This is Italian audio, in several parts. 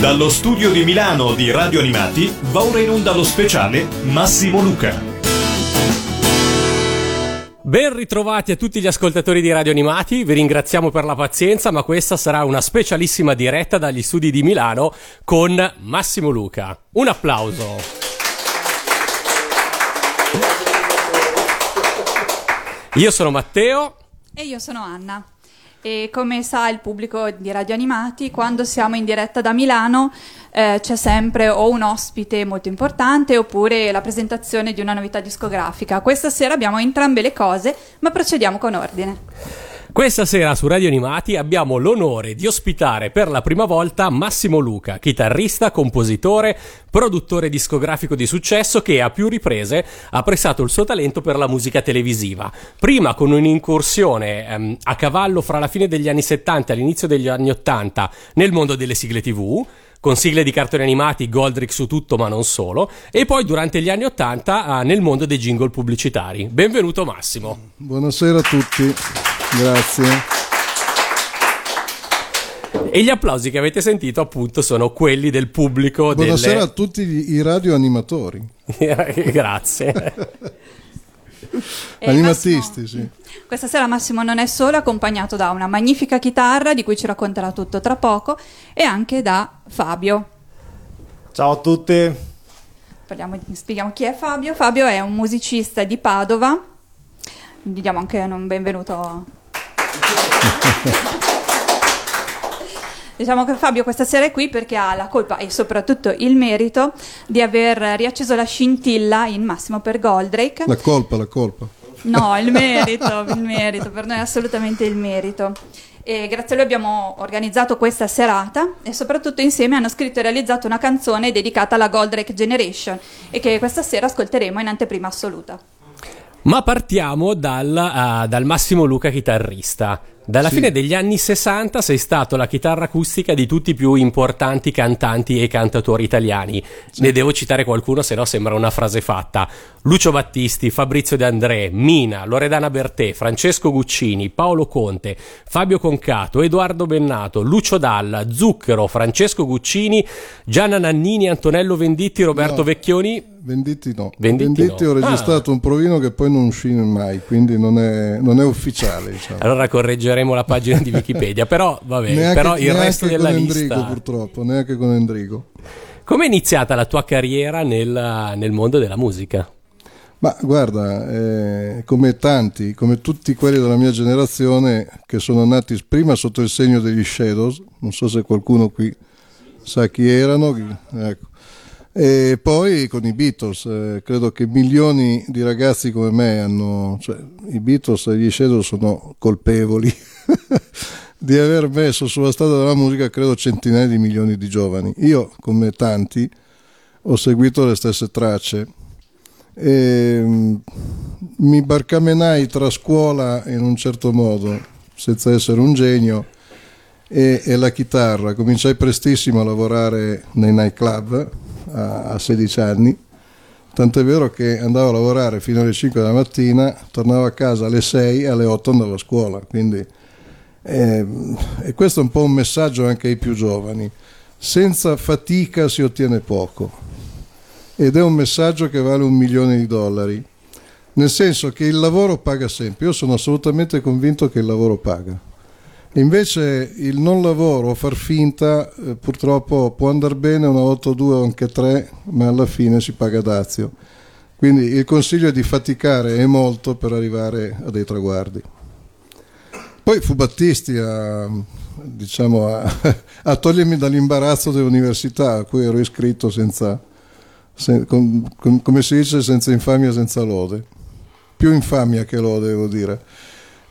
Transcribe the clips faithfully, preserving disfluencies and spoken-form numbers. Dallo studio di Milano di Radio Animati va ora in onda lo speciale Massimo Luca. Ben ritrovati a tutti gli ascoltatori di Radio Animati, vi ringraziamo per la pazienza, ma questa sarà una specialissima diretta dagli studi di Milano con Massimo Luca. Un applauso. Io sono Matteo. E io sono Anna. E come sa il pubblico di Radio Animati, quando siamo in diretta da Milano eh, c'è sempre o un ospite molto importante oppure la presentazione di una novità discografica. Questa sera abbiamo entrambe le cose, ma procediamo con ordine. Questa sera su Radio Animati abbiamo l'onore di ospitare per la prima volta Massimo Luca, chitarrista, compositore, produttore discografico di successo che a più riprese ha prestato il suo talento per la musica televisiva, prima con un'incursione ehm, a cavallo fra la fine degli anni settanta e l'inizio degli anni ottanta nel mondo delle sigle tivù, con sigle di cartoni animati, Goldrake su tutto ma non solo, e poi durante gli anni ottanta eh, nel mondo dei jingle pubblicitari. Benvenuto Massimo. Buonasera a tutti, grazie. E gli applausi che avete sentito appunto sono quelli del pubblico. Buonasera delle... a tutti gli, i radioanimatori. Grazie. Animatisti, Massimo, sì. Questa sera Massimo non è solo, accompagnato da una magnifica chitarra di cui ci racconterà tutto tra poco, e anche da Fabio. Ciao a tutti. Parliamo, spieghiamo chi è Fabio. Fabio è un musicista di Padova. Gli diamo anche un benvenuto. Diciamo che Fabio questa sera è qui perché ha la colpa e soprattutto il merito di aver riacceso la scintilla in Massimo per Goldrake. La colpa, la colpa. No, il merito, il merito, per noi è assolutamente il merito. E grazie a lui abbiamo organizzato questa serata e soprattutto insieme hanno scritto e realizzato una canzone dedicata alla Goldrake Generation e che questa sera ascolteremo in anteprima assoluta. Ma partiamo dal, uh, dal Massimo Luca chitarrista. Dalla sì. fine degli anni sessanta sei stato la chitarra acustica di tutti i più importanti cantanti e cantatori italiani. Sì. Ne devo citare qualcuno, se no sembra una frase fatta. Lucio Battisti, Fabrizio De André, Mina, Loredana Bertè, Francesco Guccini, Paolo Conte, Fabio Concato, Edoardo Bennato, Lucio Dalla, Zucchero, Francesco Guccini, Gianna Nannini, Antonello Venditti, Roberto no. Vecchioni... Venditti no. Venditti, Venditti no. Ho registrato ah. un provino che poi non uscì mai, quindi non è, non è ufficiale, diciamo. Allora correggeremo la pagina di Wikipedia, però vabbè, neanche, però il resto della Endrigo, lista purtroppo, neanche con Endrigo. Come è iniziata la tua carriera nel, nel mondo della musica? Ma guarda, eh, come tanti, come tutti quelli della mia generazione che sono nati prima sotto il segno degli Shadows, non so se qualcuno qui sa chi erano, ecco. E poi con i Beatles, eh, credo che milioni di ragazzi come me hanno, cioè, i Beatles e gli Shadows sono colpevoli di aver messo sulla strada della musica, credo, centinaia di milioni di giovani. Io, come tanti, ho seguito le stesse tracce e mh, mi barcamenai tra scuola in un certo modo, senza essere un genio, e, e la chitarra. Cominciai prestissimo a lavorare nei night club a sedici anni, tant'è vero che andavo a lavorare fino alle cinque della mattina, tornavo a casa alle sei, alle otto andavo a scuola, quindi eh, e questo è un po' un messaggio anche ai più giovani: senza fatica si ottiene poco, ed è un messaggio che vale un milione di dollari, nel senso che il lavoro paga sempre. Io sono assolutamente convinto che il lavoro paga. Invece il non lavoro, far finta, eh, purtroppo può andare bene una volta o due o anche tre, ma alla fine si paga dazio. Quindi il consiglio è di faticare e molto per arrivare a dei traguardi. Poi fu Battisti a, diciamo, a, a togliermi dall'imbarazzo dell'università a cui ero iscritto senza, sen, com, com, come si dice, senza infamia, senza lode. Più infamia che lode, devo dire.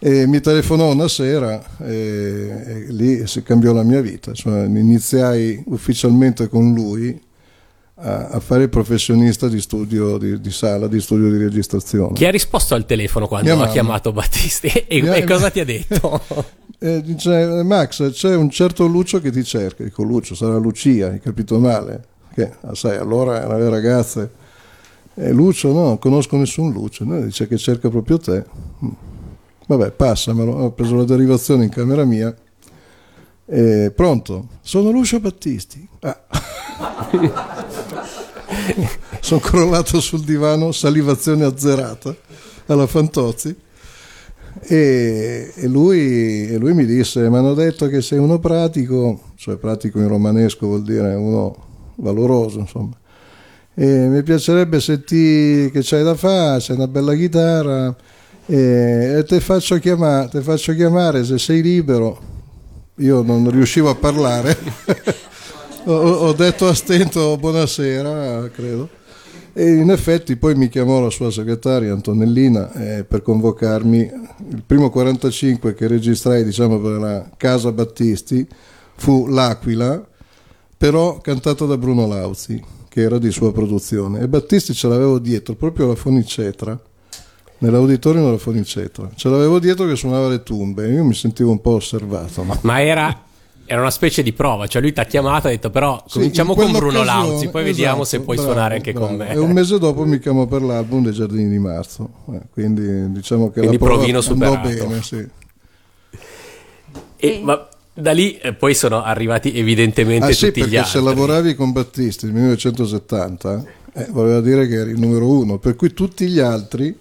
E mi telefonò una sera e, e lì si cambiò la mia vita, cioè iniziai ufficialmente con lui a, a fare il professionista di studio di, di sala, di studio di registrazione. Chi ha risposto al telefono quando ha chiamato Battisti e, mia, e cosa ti ha detto? E dice: Max, c'è un certo Lucio che ti cerca. Dico: Lucio? Sarà Lucia, hai capito male, che sai, allora le ragazze, eh, Lucio no, non conosco nessun Lucio. No, dice che cerca proprio te. Vabbè, passamelo. Ho preso la derivazione in camera mia Eh, pronto, sono Lucio Battisti. Ah. Sono crollato sul divano, salivazione azzerata alla Fantozzi, e, e, lui, e lui mi disse: mi hanno detto che sei uno pratico, cioè pratico in romanesco vuol dire uno valoroso, insomma, e mi piacerebbe se ti, che c'hai da fare, c'è una bella chitarra, e, e te faccio chiamare, te faccio chiamare se sei libero. Io non riuscivo a parlare, ho, ho detto a stento buonasera, credo, e in effetti poi mi chiamò la sua segretaria Antonellina eh, per convocarmi. Il primo quarantacinque che registrai, diciamo, per la Casa Battisti fu L'Aquila, però cantata da Bruno Lauzi, che era di sua produzione, e Battisti ce l'avevo dietro, proprio alla Fonit Cetra, nell'auditorio della Fonit Cetra, ce l'avevo dietro che suonava le tumbe, io mi sentivo un po' osservato. Ma, ma era, era una specie di prova, cioè lui ti ha chiamato e ha detto: però cominciamo sì, con Bruno Lauzi, poi esatto, vediamo se puoi bravo, suonare anche bravo. con me. E un mese dopo mi chiamò per l'album dei Giardini di Marzo, quindi diciamo che quindi la prova andò superato. bene sì. E, ma da lì eh, poi sono arrivati evidentemente ah, tutti sì, gli altri. Se lavoravi con Battisti nel millenovecentosettanta eh, voleva dire che eri il numero uno, per cui tutti gli altri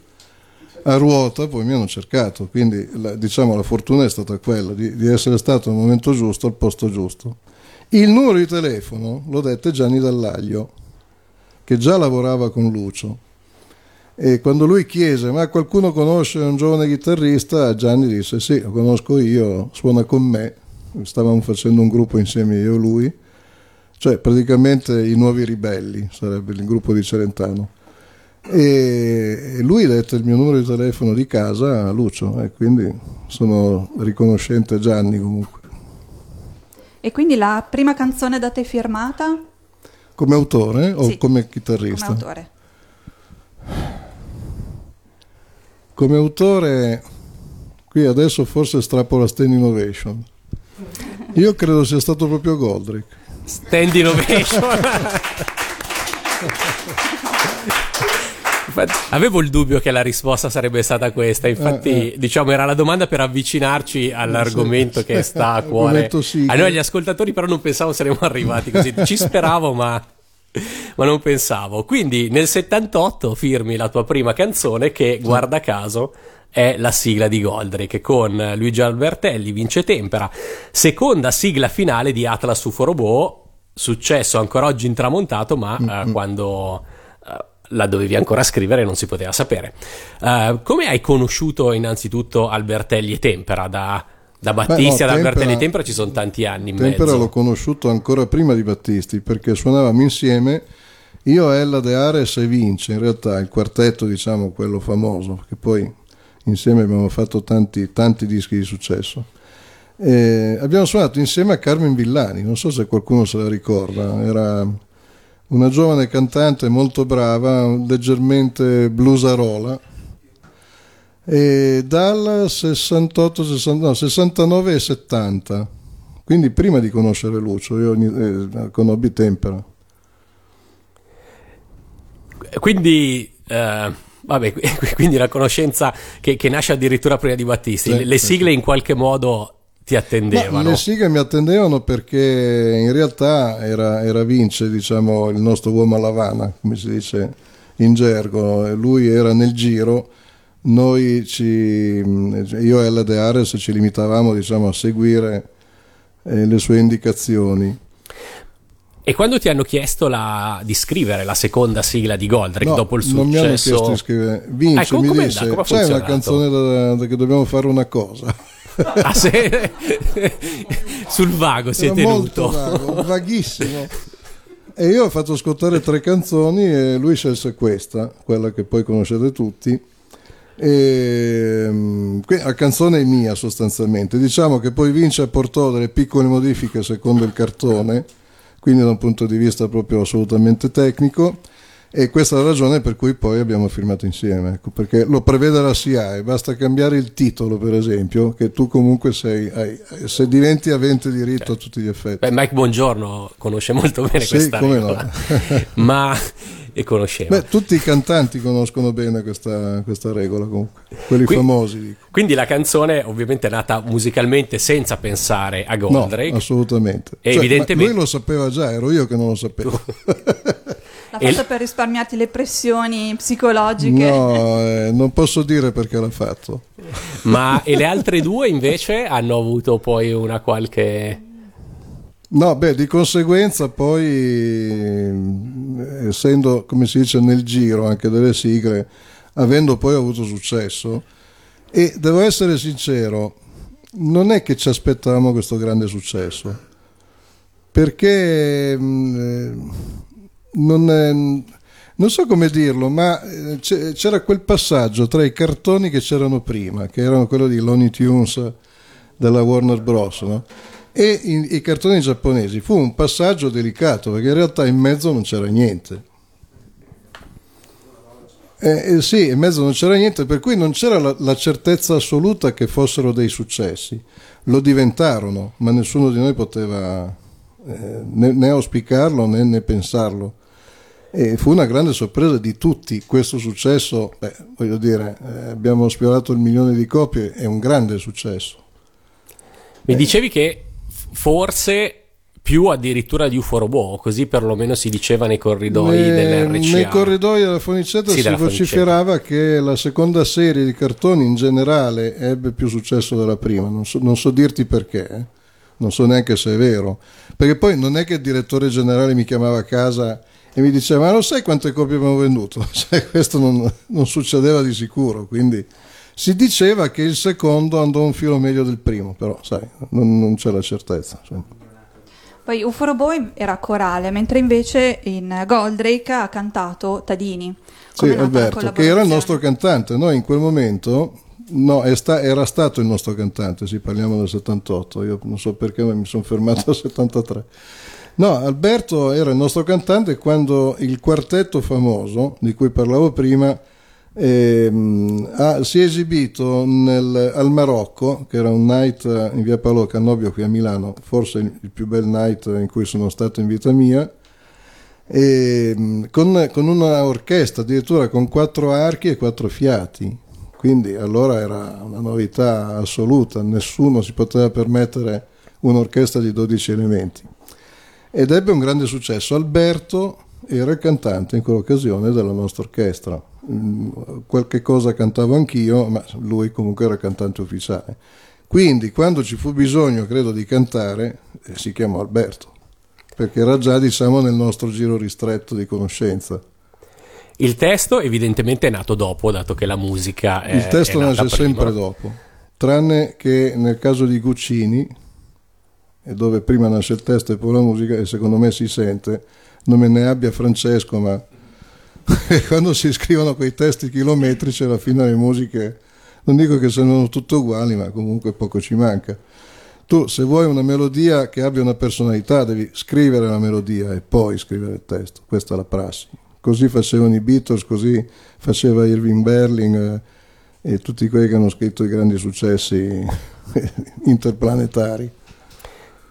a ruota poi mi hanno cercato, quindi la, diciamo la fortuna è stata quella di, di essere stato al momento giusto al posto giusto. Il numero di telefono l'ho detto Gianni Dall'Aglio, che già lavorava con Lucio, e quando lui chiese: ma qualcuno conosce un giovane chitarrista? Gianni disse: sì, lo conosco io, suona con me. Stavamo facendo un gruppo insieme io e lui, cioè praticamente i Nuovi Ribelli, sarebbe il gruppo di Celentano. E lui ha detto il mio numero di telefono di casa a Lucio, e quindi sono riconoscente a Gianni comunque. E quindi la prima canzone da te firmata? Come autore o sì, come chitarrista? Come autore. Come autore, qui adesso forse strappo la Stand Innovation. Io credo sia stato proprio Goldrake. Stand Innovation. Avevo il dubbio che la risposta sarebbe stata questa, infatti eh, eh. diciamo era la domanda per avvicinarci all'argomento sì, che sta a cuore sì, a noi gli ascoltatori, però non pensavo saremmo arrivati così, ci speravo ma, ma non pensavo. Quindi nel settantotto firmi la tua prima canzone che, guarda caso, è la sigla di Goldrake con Luigi Albertelli, Vince Tempera, seconda sigla finale di Atlas Uforobo, successo ancora oggi intramontato, ma mm-hmm. eh, quando... la dovevi ancora scrivere non si poteva sapere. Uh, come hai conosciuto innanzitutto Albertelli e Tempera? Da, da Battisti Beh, no, ad Albertelli Tempera, e Tempera ci sono tanti anni in Tempera mezzo. L'ho conosciuto ancora prima di Battisti, perché suonavamo insieme io, Ella De Ares e Vince, in realtà il quartetto, diciamo quello famoso, che poi insieme abbiamo fatto tanti, tanti dischi di successo. E abbiamo suonato insieme a Carmen Villani, non so se qualcuno se la ricorda, era... una giovane cantante molto brava, leggermente bluesarola, e dal sessantotto, sessantanove e settanta, quindi prima di conoscere Lucio, io eh, conobbi Tempera. Quindi, eh, vabbè, quindi la conoscenza che, che nasce addirittura prima di Battisti, sì, le sigle sì. in qualche modo... ti attendevano? Ma le sigle mi attendevano perché in realtà era, era Vince, diciamo, il nostro uomo alla Havana, come si dice in gergo. Lui era nel giro, noi ci, io e Ella De Ares ci limitavamo, diciamo, a seguire eh, le sue indicazioni. E quando ti hanno chiesto la, di scrivere la seconda sigla di Goldrake, no, dopo il successo... non mi hanno chiesto di scrivere. Vince ah, ecco, mi disse: c'è una canzone da, da che dobbiamo fare una cosa... Ah, se... sul vago si è tenuto, molto vago, vaghissimo, e io ho fatto ascoltare tre canzoni e lui scelse questa, quella che poi conoscete tutti, e la canzone è mia sostanzialmente. Diciamo che poi Vince apportò delle piccole modifiche secondo il cartone, quindi da un punto di vista proprio assolutamente tecnico, e questa è la ragione per cui poi abbiamo firmato insieme, ecco, perché lo prevede la S I A E, basta cambiare il titolo per esempio, che tu comunque sei hai, se diventi avente diritto okay. a tutti gli effetti. Beh, Mike Bongiorno conosce molto bene sì, questa regola, no. Ma e conoscevo. Beh, tutti i cantanti conoscono bene questa, questa regola, comunque, quelli quindi, famosi. Dico. Quindi la canzone ovviamente è nata musicalmente senza pensare a Goldrake. No, assolutamente. E cioè, evidentemente... lui lo sapeva già, ero io che non lo sapevo. L'ha fatta per risparmiarti le pressioni psicologiche? No, eh, non posso dire perché l'ha fatto. Ma e le altre due invece hanno avuto poi una qualche... No, beh, di conseguenza poi, essendo, come si dice, nel giro anche delle sigle, avendo poi avuto successo, e devo essere sincero, non è che ci aspettavamo questo grande successo, perché... Eh, Non, è, non so come dirlo, ma c'era quel passaggio tra i cartoni che c'erano prima, che erano quello di Looney Tunes della Warner Bros, no? E i, i cartoni giapponesi. Fu un passaggio delicato, perché in realtà in mezzo non c'era niente. Eh, eh, sì, in mezzo non c'era niente, per cui non c'era la, la certezza assoluta che fossero dei successi. Lo diventarono, ma nessuno di noi poteva... Eh, né, né auspicarlo né, né pensarlo, e fu una grande sorpresa di tutti questo successo. Beh, voglio dire, eh, abbiamo sfiorato il milione di copie, è un grande successo. Mi eh. dicevi che forse più addirittura di U F O Robot, così perlomeno si diceva nei corridoi ne, dell'R C A. Nei corridoi della Fonicetta sì, si vociferava che la seconda serie di cartoni in generale ebbe più successo della prima, non so, non so dirti perché, eh. Non so neanche se è vero, perché poi non è che il direttore generale mi chiamava a casa e mi diceva ma lo sai quante copie abbiamo venduto? Cioè, questo non, non succedeva di sicuro, quindi si diceva che il secondo andò un filo meglio del primo, però sai, non, non c'è la certezza. Insomma. Poi U F O Robot era corale, mentre invece in Goldrake ha cantato Tadini. Come sì, Alberto, che era il nostro cantante, noi in quel momento... No, è sta- era stato il nostro cantante, sì, parliamo del settantotto, io non so perché ma mi sono fermato al settantatré. No, Alberto era il nostro cantante quando il quartetto famoso, di cui parlavo prima, ehm, ha, si è esibito nel, al Marocco, che era un night in via Paolo Cannobio qui a Milano, forse il più bel night in cui sono stato in vita mia, ehm, con, con una orchestra, addirittura con quattro archi e quattro fiati. Quindi allora era una novità assoluta, nessuno si poteva permettere un'orchestra di dodici elementi. Ed ebbe un grande successo. Alberto era il cantante in quell'occasione della nostra orchestra. Qualche cosa cantavo anch'io, ma lui comunque era cantante ufficiale. Quindi quando ci fu bisogno, credo, di cantare, si chiamò Alberto, perché era già, diciamo, nel nostro giro ristretto di conoscenza. Il testo evidentemente è nato dopo, dato che la musica è... Il testo è nasce prima. Sempre dopo, tranne che nel caso di Guccini, dove prima nasce il testo e poi la musica, e secondo me si sente, non me ne abbia Francesco, ma quando si scrivono quei testi chilometrici alla fine le musiche, non dico che sono tutte uguali, ma comunque poco ci manca. Tu, se vuoi una melodia che abbia una personalità, devi scrivere la melodia e poi scrivere il testo, questa è la prassi. Così facevano i Beatles, così faceva Irving Berling eh, e tutti quelli che hanno scritto i grandi successi interplanetari.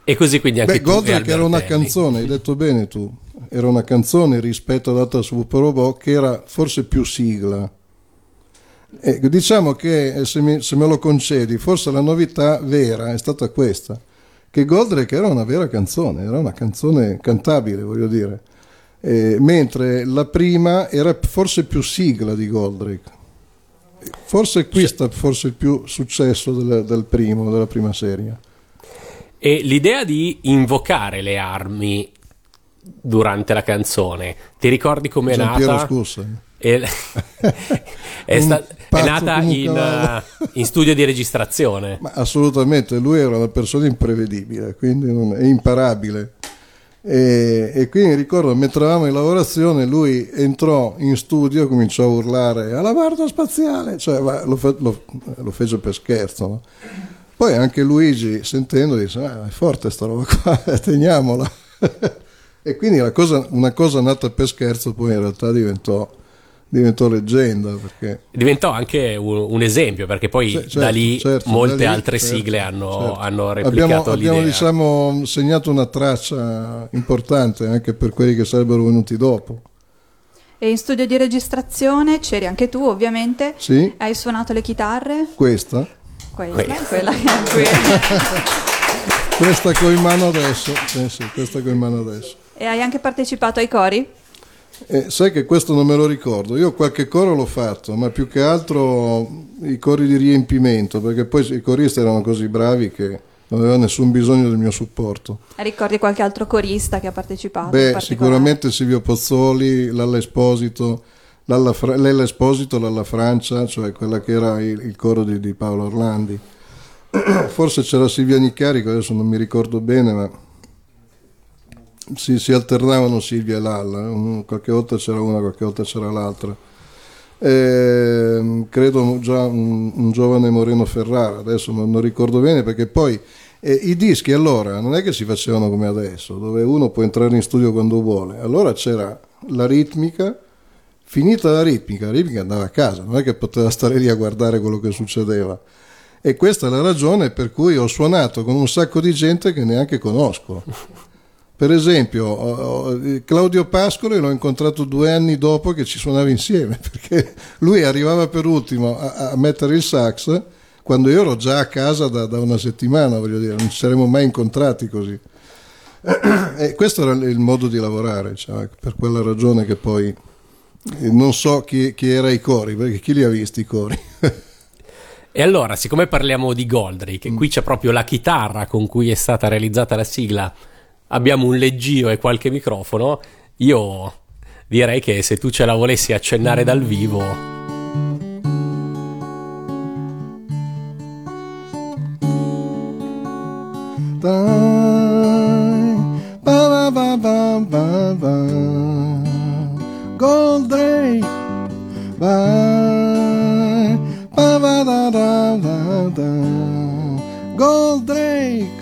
E così quindi anche Beh, tu Goldrake che era una canzone, hai detto bene tu, era una canzone rispetto ad Atlas Super Robot che era forse più sigla. E diciamo che, se, mi, se me lo concedi, forse la novità vera è stata questa, che Goldrake era una vera canzone, era una canzone cantabile, voglio dire. Eh, mentre la prima era forse più sigla di Goldrake, forse qui sta forse il più successo del, del primo, della prima serie. E l'idea di invocare le armi durante la canzone, ti ricordi com'è nata? Scusa. È, è, sta, è nata in, in studio di registrazione. Ma assolutamente, lui era una persona imprevedibile, quindi non è imparabile. E, e quindi ricordo, mentre eravamo in lavorazione, lui entrò in studio e cominciò a urlare alla barda spaziale, cioè, ma lo, fe- lo, lo fece per scherzo, no? Poi anche Luigi, sentendo, disse ah, è forte sta roba qua, teniamola. E quindi la cosa, una cosa nata per scherzo poi in realtà diventò diventò leggenda, perché diventò anche un, un esempio, perché poi sì, certo, da lì certo, molte da lì, altre certo, sigle hanno, certo. hanno replicato abbiamo, l'idea abbiamo diciamo segnato una traccia importante anche per quelli che sarebbero venuti dopo. E in studio di registrazione c'eri anche tu, ovviamente. Sì. Hai suonato le chitarre? Questa. Quella, quella, quella che è quella. Questa con in mano adesso, eh sì, questa con in mano adesso. E hai anche partecipato ai cori? Eh, sai che questo non me lo ricordo, io qualche coro l'ho fatto, ma più che altro i cori di riempimento, perché poi i coristi erano così bravi che non avevano nessun bisogno del mio supporto. Ricordi qualche altro corista che ha partecipato? Beh, sicuramente Silvio Pozzoli, Lalla Esposito, Lalla Fra- Lella Esposito, Lalla Francia, cioè quella che era il, il coro di, di Paolo Orlandi. Forse c'era Silvia Nicchiari, che adesso non mi ricordo bene, ma si, si alternavano Silvia e Lalla, qualche volta c'era una, qualche volta c'era l'altra. E, credo già un, un giovane Moreno Ferrara, adesso non, non ricordo bene, perché poi eh, i dischi allora non è che si facevano come adesso, dove uno può entrare in studio quando vuole. Allora c'era la ritmica, finita la ritmica, la ritmica andava a casa, non è che poteva stare lì a guardare quello che succedeva. E questa è la ragione per cui ho suonato con un sacco di gente che neanche conosco. Per esempio Claudio Pascoli l'ho incontrato due anni dopo che ci suonava insieme, perché lui arrivava per ultimo a, a mettere il sax quando io ero già a casa da, da una settimana, voglio dire, non ci saremmo mai incontrati così. E questo era il modo di lavorare, cioè, per quella ragione che poi non so chi, chi era i cori, perché chi li ha visti i cori? E allora, siccome parliamo di Goldrake, mm. qui c'è proprio la chitarra con cui è stata realizzata la sigla, abbiamo un leggio e qualche microfono, io direi che se tu ce la volessi accennare dal vivo... Goldrake, Goldrake,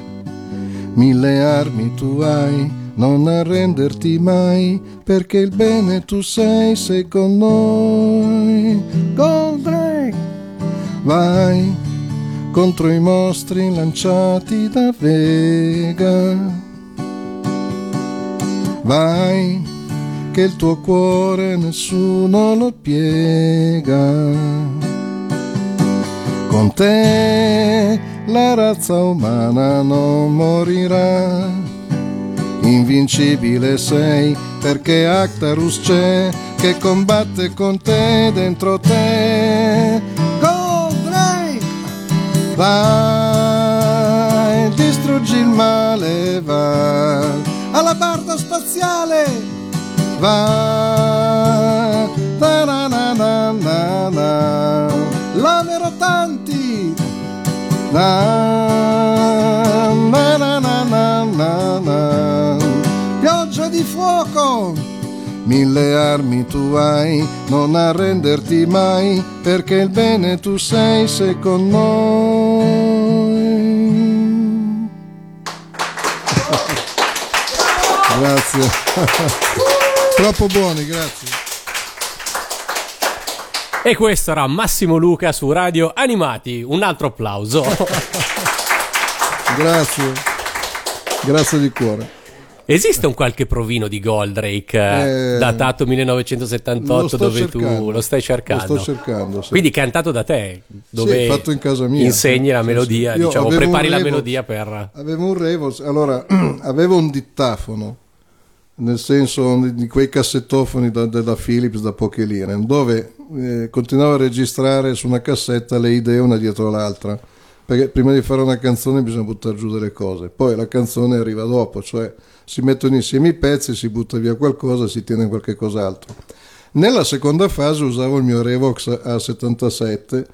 mille armi tu hai, non arrenderti mai, perché il bene tu sei, sei con noi. Goldrake, vai contro i mostri lanciati da Vega, vai che il tuo cuore nessuno lo piega. Con te la razza umana non morirà, invincibile sei perché Actarus c'è che combatte con te dentro te. Goldrake, vai, distruggi il male, va alla barda spaziale, va, da na na na na na, l'amero tanti, na na na na na na, pioggia di fuoco, mille armi tu hai, non arrenderti mai, perché il bene tu sei, sei con noi. Grazie. Troppo buoni, grazie. E questo era Massimo Luca su Radio Animati, un altro applauso. Grazie, grazie di cuore. Esiste un qualche provino di Goldrake eh, datato millenovecentosettantotto dove cercando, tu lo stai cercando? Lo sto cercando, sì. Quindi cantato da te, dove sì, fatto in casa mia. Insegni la melodia, sì, sì. Diciamo, prepari la melodia per... Avevo un revo, allora avevo un dittafono, nel senso di quei cassettofoni da, da, da Philips, da poche lire, dove eh, continuavo a registrare su una cassetta le idee una dietro l'altra, perché prima di fare una canzone bisogna buttare giù delle cose, poi la canzone arriva dopo, cioè si mettono insieme i pezzi, si butta via qualcosa, si tiene qualche cos'altro. Nella seconda fase usavo il mio Revox A settantasette,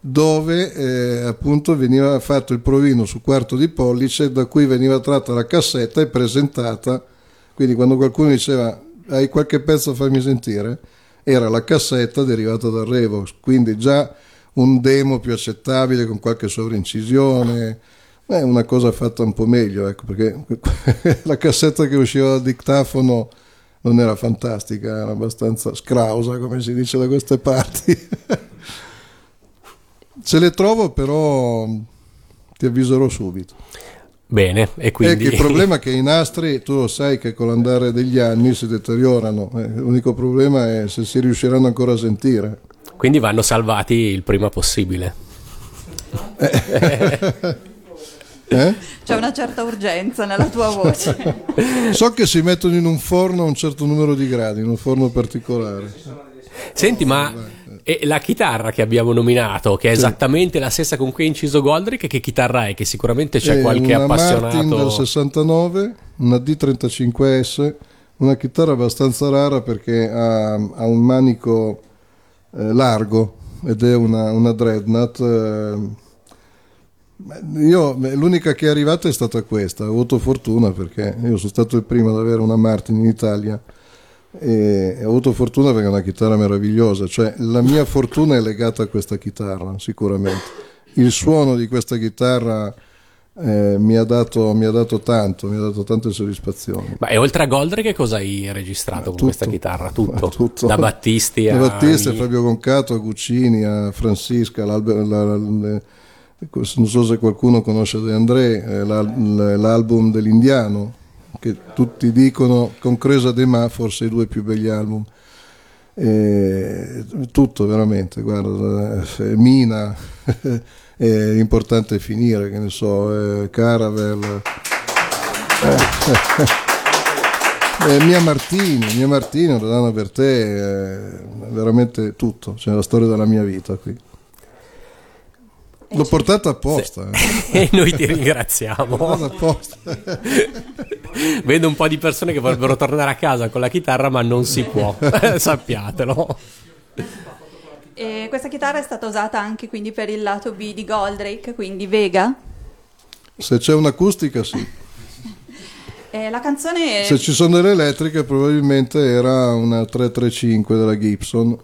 dove eh, appunto veniva fatto il provino su quarto di pollice, da cui veniva tratta la cassetta e presentata. Quindi quando qualcuno diceva hai qualche pezzo a farmi sentire, era la cassetta derivata dal Revox, quindi già un demo più accettabile con qualche sovrincisione, eh, una cosa fatta un po' meglio, ecco, perché la cassetta che usciva dal dictafono non era fantastica, era abbastanza scrausa, come si dice da queste parti. Ce le trovo, però ti avviserò subito. Bene, e quindi... È che il problema è che i nastri, tu lo sai che con l'andare degli anni si deteriorano, l'unico problema è se si riusciranno ancora a sentire. Quindi vanno salvati il prima possibile. Eh? C'è una certa urgenza nella tua voce. So che si mettono in un forno a un certo numero di gradi, in un forno particolare. Senti, ma... E la chitarra che abbiamo nominato, che è sì. esattamente la stessa con cui ha inciso Goldrake, che chitarra è? Che sicuramente c'è è qualche una appassionato. Martin del sessantanove, una D trentacinque S, una chitarra abbastanza rara perché ha, ha un manico eh, largo ed è una, una Dreadnought. Eh, io, l'unica che è arrivata è stata questa, ho avuto fortuna perché io sono stato il primo ad avere una Martin in Italia. E ho avuto fortuna perché è una chitarra meravigliosa, cioè la mia fortuna è legata a questa chitarra sicuramente. Il suono di questa chitarra eh, mi ha dato mi ha dato tanto, mi ha dato tante soddisfazioni. Ma e oltre a Goldrake che cosa hai registrato eh, con tutto, questa chitarra? Tutto, tutto. Da Battisti a da Battisti, a Fabio Concato, a Guccini, a Francisca, l'album, la, la, la, non so se qualcuno conosce De André, eh, la, la, l'album dell'Indiano, che tutti dicono, compresa De Ma, forse i due più begli album, e tutto veramente, guarda, Mina, è importante finire, che ne so, eh, Caravel, eh, eh, Mia Martini, Mia Martini, Nano per te, eh, veramente tutto, c'è cioè, la storia della mia vita qui. L'ho portata apposta. E noi ti ringraziamo. L'ho portata apposta. Vedo un po' di persone che vorrebbero tornare a casa con la chitarra, ma non si può, sappiatelo. E questa chitarra è stata usata anche quindi per il lato B di Goldrake, quindi Vega? Se c'è un'acustica, sì. E la canzone è... Se ci sono delle elettriche, probabilmente era una tre tre cinque della Gibson,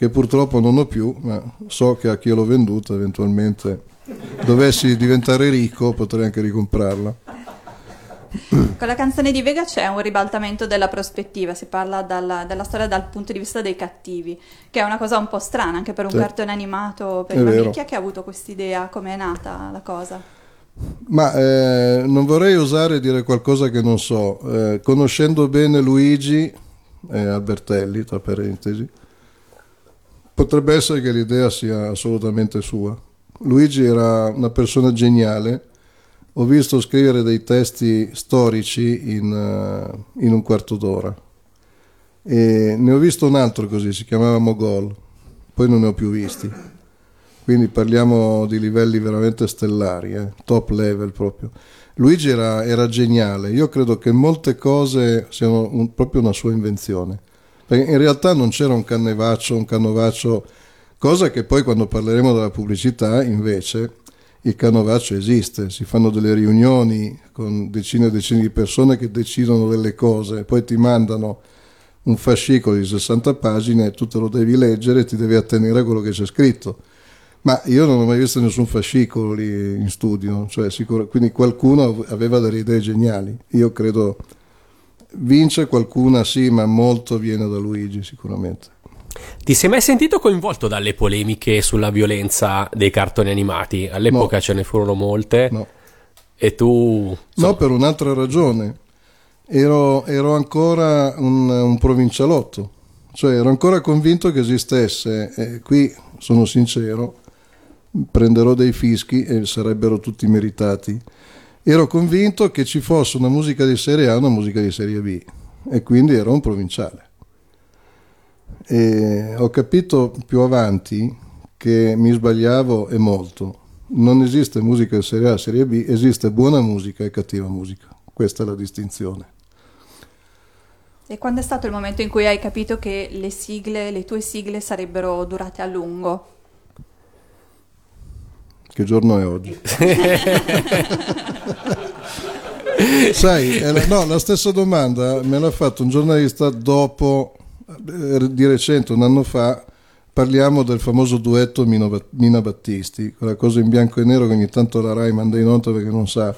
che purtroppo non ho più, ma so che a chi l'ho venduta eventualmente dovessi diventare ricco potrei anche ricomprarla. Con la canzone di Vega c'è un ribaltamento della prospettiva, si parla dalla, della storia dal punto di vista dei cattivi, che è una cosa un po' strana anche per un sì. cartone animato, per una vecchia che ha avuto quest'idea, com'è nata la cosa? Ma eh, non vorrei osare dire qualcosa che non so, eh, conoscendo bene Luigi eh, Albertelli, tra parentesi, potrebbe essere che l'idea sia assolutamente sua. Luigi era una persona geniale, ho visto scrivere dei testi storici in, uh, in un quarto d'ora e ne ho visto un altro così, si chiamava Mogol, poi non ne ho più visti, quindi parliamo di livelli veramente stellari, eh? Top level proprio. Luigi era, era geniale, io credo che molte cose siano un, proprio una sua invenzione. In realtà non c'era un cannevaccio, un canovaccio, cosa che poi quando parleremo della pubblicità invece il canovaccio esiste, si fanno delle riunioni con decine e decine di persone che decidono delle cose, poi ti mandano un fascicolo di sessanta pagine, tu te lo devi leggere e ti devi attenere a quello che c'è scritto, ma io non ho mai visto nessun fascicolo lì in studio, cioè sicuro, quindi qualcuno aveva delle idee geniali, io credo... Vince qualcuna sì, ma molto viene da Luigi sicuramente. Ti sei mai sentito coinvolto dalle polemiche sulla violenza dei cartoni animati? All'epoca no. Ce ne furono molte. No. E tu? So. No, per un'altra ragione. Ero, ero ancora un, un provincialotto, cioè ero ancora convinto che esistesse, eh, qui sono sincero, prenderò dei fischi e sarebbero tutti meritati. Ero convinto che ci fosse una musica di serie A e una musica di serie B e quindi ero un provinciale. E ho capito più avanti che mi sbagliavo e molto. Non esiste musica di serie A e serie B, esiste buona musica e cattiva musica. Questa è la distinzione. E quando è stato il momento in cui hai capito che le sigle, le tue sigle sarebbero durate a lungo? Che giorno è oggi? Sai, è la, no, la stessa domanda me l'ha fatto un giornalista dopo, eh, di recente, un anno fa, parliamo del famoso duetto Mino, Mina Battisti, quella cosa in bianco e nero che ogni tanto la Rai manda in onda perché non sa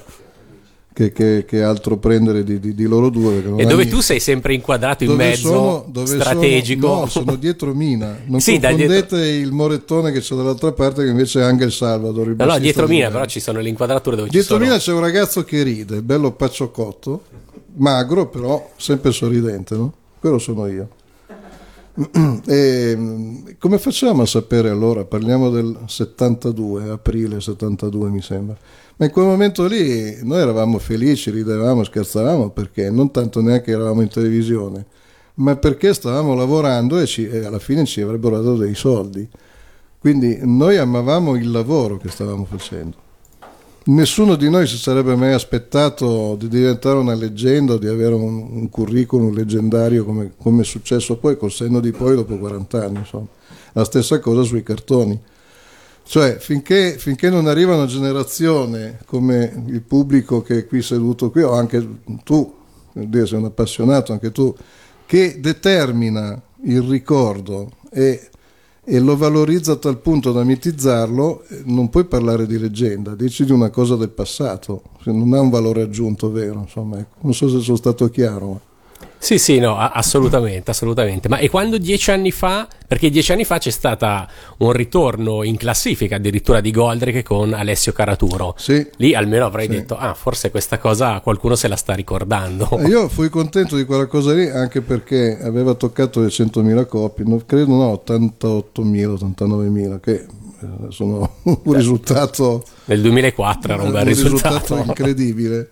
Che, che, che altro prendere di, di, di loro due, e dove mi... tu sei sempre inquadrato in mezzo, sono, dove strategico sono, no, sono dietro Mina, non sì, confondete il morettone che c'è dall'altra parte che invece è Angel Salvador, il no, no, dietro Mina però ci sono le inquadrature dove dietro ci sono... Mina c'è un ragazzo che ride, bello pacciocotto, magro però sempre sorridente, no? Quello sono io. E come facciamo a sapere allora, parliamo del settantadue, aprile settantadue mi sembra, ma in quel momento lì noi eravamo felici, ridevamo, scherzavamo, perché non tanto neanche eravamo in televisione, ma perché stavamo lavorando e, ci, e alla fine ci avrebbero dato dei soldi, quindi noi amavamo il lavoro che stavamo facendo. Nessuno di noi si sarebbe mai aspettato di diventare una leggenda o di avere un, un curriculum leggendario come, come è successo poi col senno di poi dopo quaranta anni, insomma. La stessa cosa sui cartoni. Cioè, finché, finché non arriva una generazione come il pubblico che è qui seduto qui, o anche tu, sei un appassionato anche tu, che determina il ricordo e, e lo valorizza a tal punto da mitizzarlo, non puoi parlare di leggenda, dici di una cosa del passato, non ha un valore aggiunto vero, insomma, ecco. Non so se sono stato chiaro, ma... Sì, sì, no, assolutamente, assolutamente. Ma e quando dieci anni fa? Perché dieci anni fa c'è stata un ritorno in classifica addirittura di Goldrake con Alessio Caraturo. Sì. Lì almeno avrei sì. detto, ah, forse questa cosa qualcuno se la sta ricordando. Io fui contento di quella cosa lì anche perché aveva toccato le centomila copie, non credo, no, ottantottomila, ottantanovemila, che sono un sì. risultato... Nel duemilaquattro era un bel risultato. Un risultato incredibile.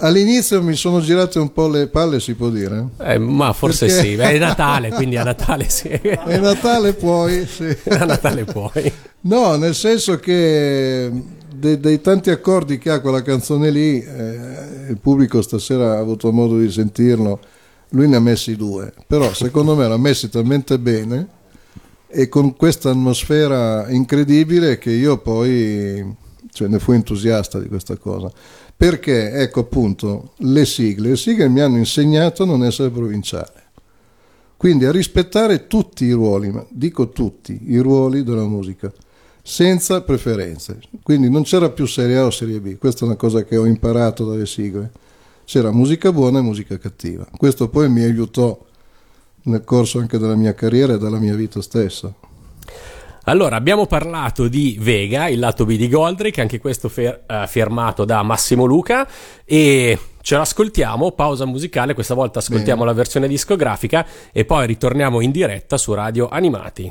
All'inizio mi sono girate un po' le palle, si può dire? Eh, ma forse perché... sì, è Natale, quindi a Natale sì. È Natale puoi, sì. A Natale puoi. No, nel senso che dei, dei tanti accordi che ha quella canzone lì, eh, il pubblico stasera ha avuto modo di sentirlo, lui ne ha messi due, però secondo me l'ha messi talmente bene e con questa atmosfera incredibile che io poi, cioè, ne fui entusiasta di questa cosa. Perché, ecco appunto, le sigle, le sigle mi hanno insegnato a non essere provinciale. Quindi a rispettare tutti i ruoli, ma dico tutti, i ruoli della musica, senza preferenze. Quindi non c'era più Serie A o Serie B, questa è una cosa che ho imparato dalle sigle. C'era musica buona e musica cattiva. Questo poi mi aiutò nel corso anche della mia carriera e della mia vita stessa. Allora, abbiamo parlato di Vega, il lato B di Goldrake, anche questo fer- uh, firmato da Massimo Luca, e ce l'ascoltiamo, pausa musicale, questa volta ascoltiamo Bene. La versione discografica e poi ritorniamo in diretta su Radio Animati.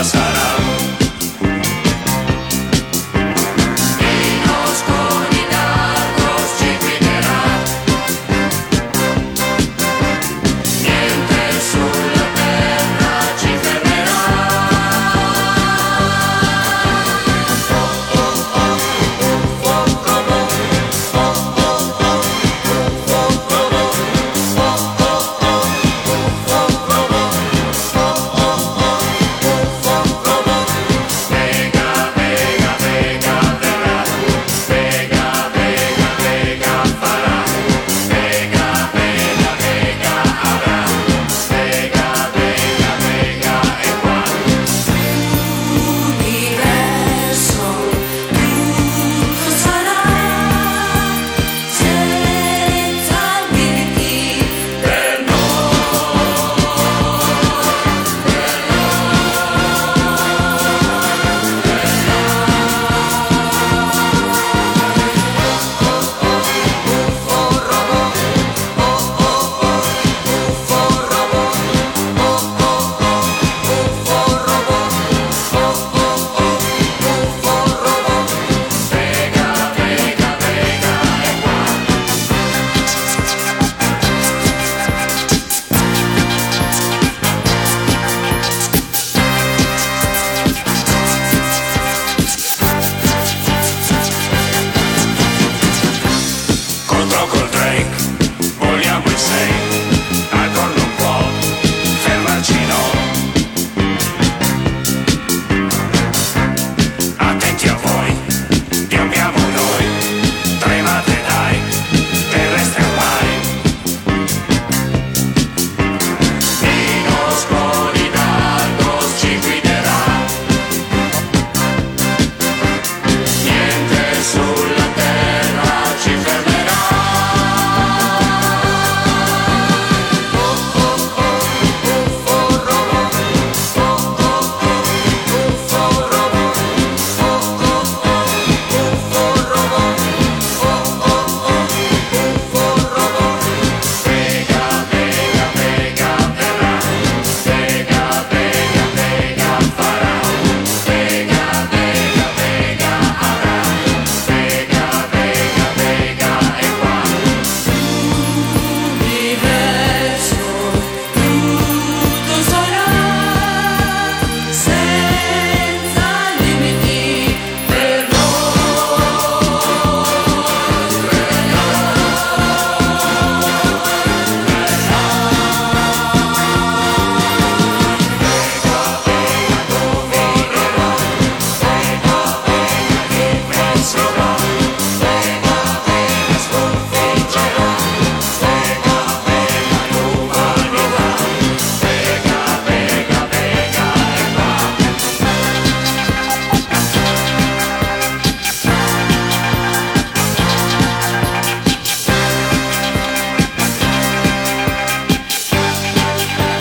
Sarà Goldrake, vogliamo il sei, alcol non può fermarci, no. Attenti a voi, vi amiamo noi, tremate dai, terrestre ormai. Nino Sconidalgos ci guiderà, niente sulla terra ci fermerà.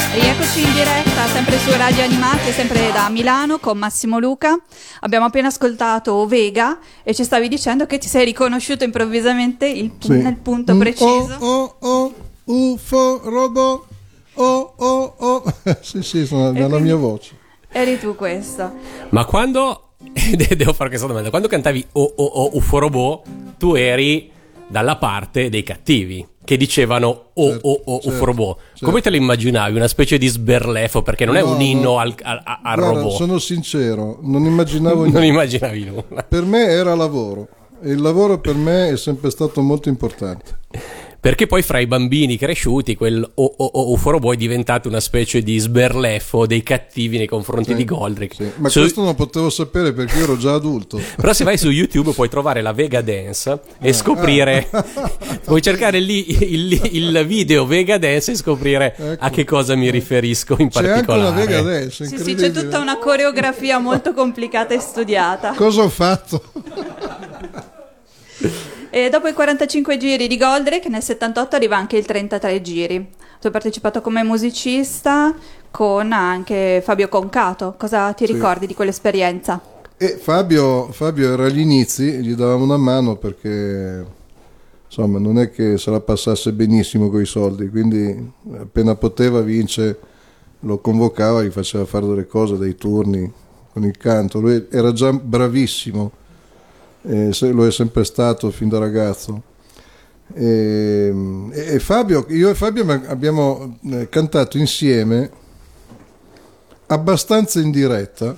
Rieccoci in diretta, sempre su Radio Animati, sempre da Milano con Massimo Luca. Abbiamo appena ascoltato Vega e ci stavi dicendo che ti sei riconosciuto improvvisamente il pu- sì. nel punto mm, preciso. Oh, oh, oh, UFO, robot, oh, oh, oh. Sì, sì, sono nella mia voce. Eri tu questo. Ma quando, devo fare questa domanda, quando cantavi oh, oh, oh, UFO, robot, tu eri dalla parte dei cattivi, che dicevano o certo, o o certo, robot. Certo. Come te lo immaginavi? Una specie di sberlefo, perché non no, è un inno no. al, al, al Guarda, robot. Sono sincero, non immaginavo niente. Non immaginavi nulla. Per me era lavoro, e il lavoro per me è sempre stato molto importante. Perché poi fra i bambini cresciuti quel o o o UFO robot è diventato una specie di sberleffo dei cattivi nei confronti sì, di Goldrake. Sì. Ma su... questo non potevo sapere perché io ero già adulto. Però se vai su YouTube puoi trovare la Vega Dance e ah, scoprire ah. puoi cercare lì il, il video Vega Dance e scoprire ecco. a che cosa mi riferisco in c'è particolare. Anche la Vega Dance, sì, sì, c'è tutta una coreografia molto complicata e studiata. Cosa ho fatto? E dopo i quarantacinque giri di Goldrake, nel settantotto arriva anche il trentatré giri. Tu hai partecipato come musicista con anche Fabio Concato. Cosa ti sì. ricordi di quell'esperienza? E Fabio, Fabio era agli inizi, gli davamo una mano perché insomma non è che se la passasse benissimo con i soldi, quindi appena poteva vince lo convocava, gli faceva fare delle cose, dei turni con il canto. Lui era già bravissimo. Eh, lo è sempre stato fin da ragazzo e, e Fabio, io e Fabio abbiamo cantato insieme abbastanza in diretta,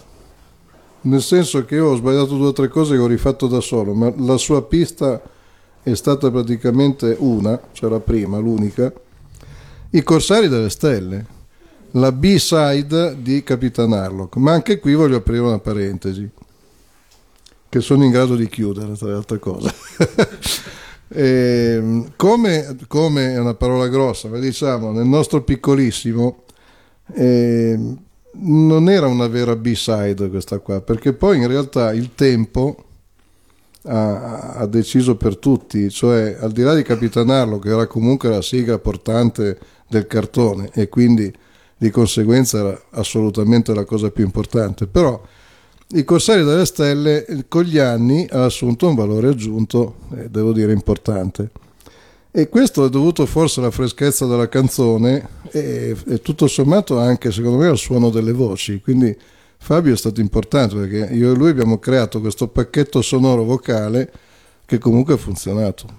nel senso che io ho sbagliato due o tre cose che ho rifatto da solo, ma la sua pista è stata praticamente una, cioè la prima, l'unica, I Corsari delle Stelle, la B-side di Capitan Harlock. Ma anche qui voglio aprire una parentesi che sono in grado di chiudere, tra le altre cose. E, come, come è una parola grossa, ma diciamo nel nostro piccolissimo eh, non era una vera B-side questa qua, perché poi in realtà il tempo ha, ha deciso per tutti, cioè al di là di Capitan Harlock, che era comunque la sigla portante del cartone e quindi di conseguenza era assolutamente la cosa più importante, però I Corsari delle Stelle con gli anni ha assunto un valore aggiunto, eh, devo dire importante, e questo è dovuto forse alla freschezza della canzone e, e tutto sommato anche secondo me al suono delle voci. Quindi Fabio è stato importante perché io e lui abbiamo creato questo pacchetto sonoro vocale che comunque ha funzionato.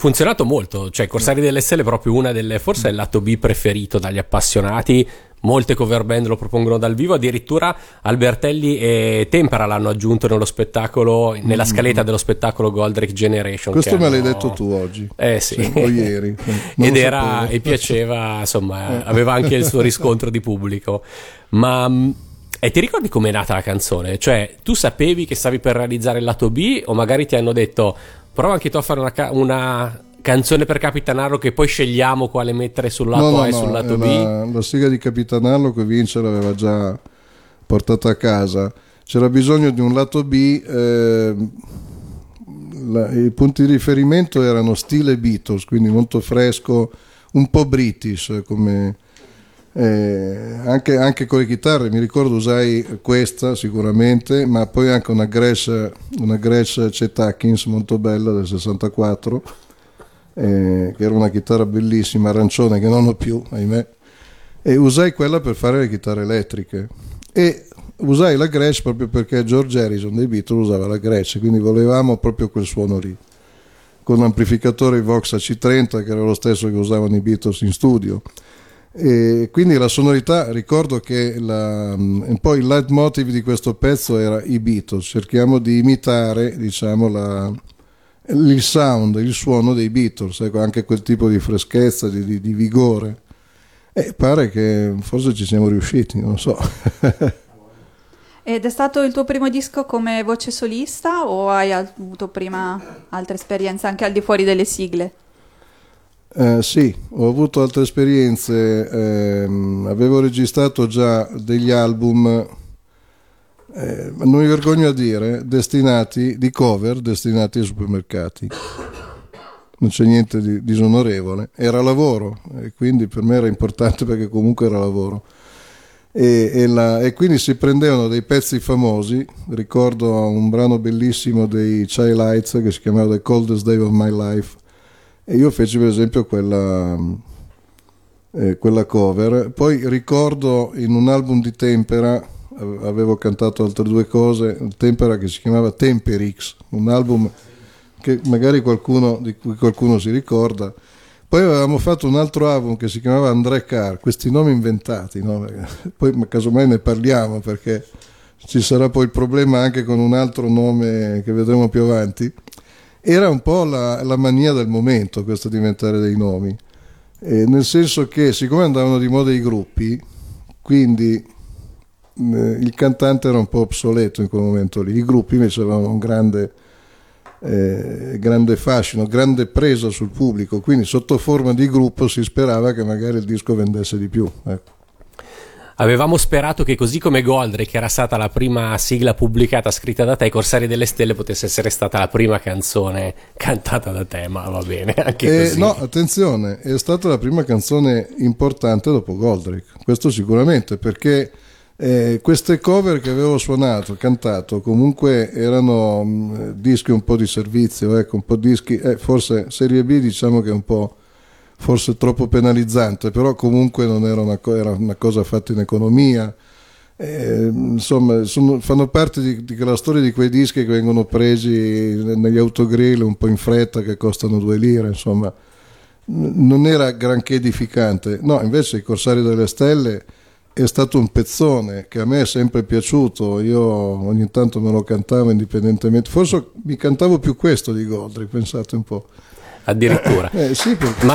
funzionato molto, cioè Corsari delle Stelle è proprio una delle, forse è il lato B preferito dagli appassionati. Molte cover band lo propongono dal vivo, addirittura Albertelli e Tempera l'hanno aggiunto nello spettacolo, nella scaletta dello spettacolo Goldrake Generation. Questo me hanno... l'hai detto tu oggi, eh sì, cioè, o ieri. Ed era, e piaceva, insomma, aveva anche il suo riscontro di pubblico. Ma e ti ricordi com'è nata la canzone? Cioè, tu sapevi che stavi per realizzare il lato B, o magari ti hanno detto prova anche tu a fare una, ca- una... canzone per Capitan Harlock che poi scegliamo quale mettere sul lato no, no, A e sul lato no, B? La, la sigla di Capitan Harlock che Vince l'aveva già portata a casa, c'era bisogno di un lato B, eh, la, i punti di riferimento erano stile Beatles, quindi molto fresco, un po' british come, eh, anche, anche con le chitarre, mi ricordo usai questa sicuramente, ma poi anche una Gresh, una Gresh Cetackins molto bella del sessantaquattro, Eh, che era una chitarra bellissima, arancione, che non ho più, ahimè, e usai quella per fare le chitarre elettriche, e usai la Gretsch proprio perché George Harrison dei Beatles usava la Gretsch, quindi volevamo proprio quel suono lì, con l'amplificatore Vox A C trenta che era lo stesso che usavano i Beatles in studio, e quindi la sonorità, ricordo che la, poi il leitmotiv di questo pezzo era i Beatles, cerchiamo di imitare, diciamo, la il sound, il suono dei Beatles, ecco, anche quel tipo di freschezza, di, di, di vigore, e pare che forse ci siamo riusciti, non so. Ed è stato il tuo primo disco come voce solista, o hai avuto prima altre esperienze anche al di fuori delle sigle? Eh, sì, ho avuto altre esperienze, ehm, avevo registrato già degli album, Eh, non mi vergogno a dire, destinati di cover destinati ai supermercati, non c'è niente di disonorevole, era lavoro e quindi per me era importante perché comunque era lavoro, e, e, la, e quindi si prendevano dei pezzi famosi, ricordo un brano bellissimo dei Child Lights che si chiamava The Coldest Day of My Life, e io feci per esempio quella eh, quella cover. Poi ricordo in un album di Tempera avevo cantato altre due cose, Tempera, che si chiamava Temperix, un album che magari qualcuno, di cui qualcuno si ricorda. Poi avevamo fatto un altro album che si chiamava André Carr, questi nomi inventati, no? Poi casomai ne parliamo perché ci sarà poi il problema anche con un altro nome che vedremo più avanti. Era un po' la, la mania del momento questo diventare dei nomi, eh, nel senso che siccome andavano di moda i gruppi, quindi il cantante era un po' obsoleto in quel momento lì, i gruppi invece avevano un grande, eh, grande fascino, grande presa sul pubblico, quindi sotto forma di gruppo si sperava che magari il disco vendesse di più, ecco. Avevamo sperato che così come Goldrake, che era stata la prima sigla pubblicata scritta da te, I Corsari delle Stelle potesse essere stata la prima canzone cantata da te, ma va bene anche eh, così. No, attenzione, è stata la prima canzone importante dopo Goldrake, questo sicuramente, perché Eh, queste cover che avevo suonato, cantato, comunque erano mh, dischi un po' di servizio, ecco, un po' dischi, eh, forse serie B, diciamo che è un po' forse troppo penalizzante, però comunque non era una, co- era una cosa fatta in economia, eh, insomma sono, fanno parte di, di quella storia di quei dischi che vengono presi negli autogrill un po' in fretta, che costano due lire, insomma n- non era granché edificante. No, invece I Corsari delle Stelle è stato un pezzone che a me è sempre piaciuto, io ogni tanto me lo cantavo indipendentemente, forse mi cantavo più questo di Goldrake, pensate un po'. Addirittura. Eh, sì, perché... Ma...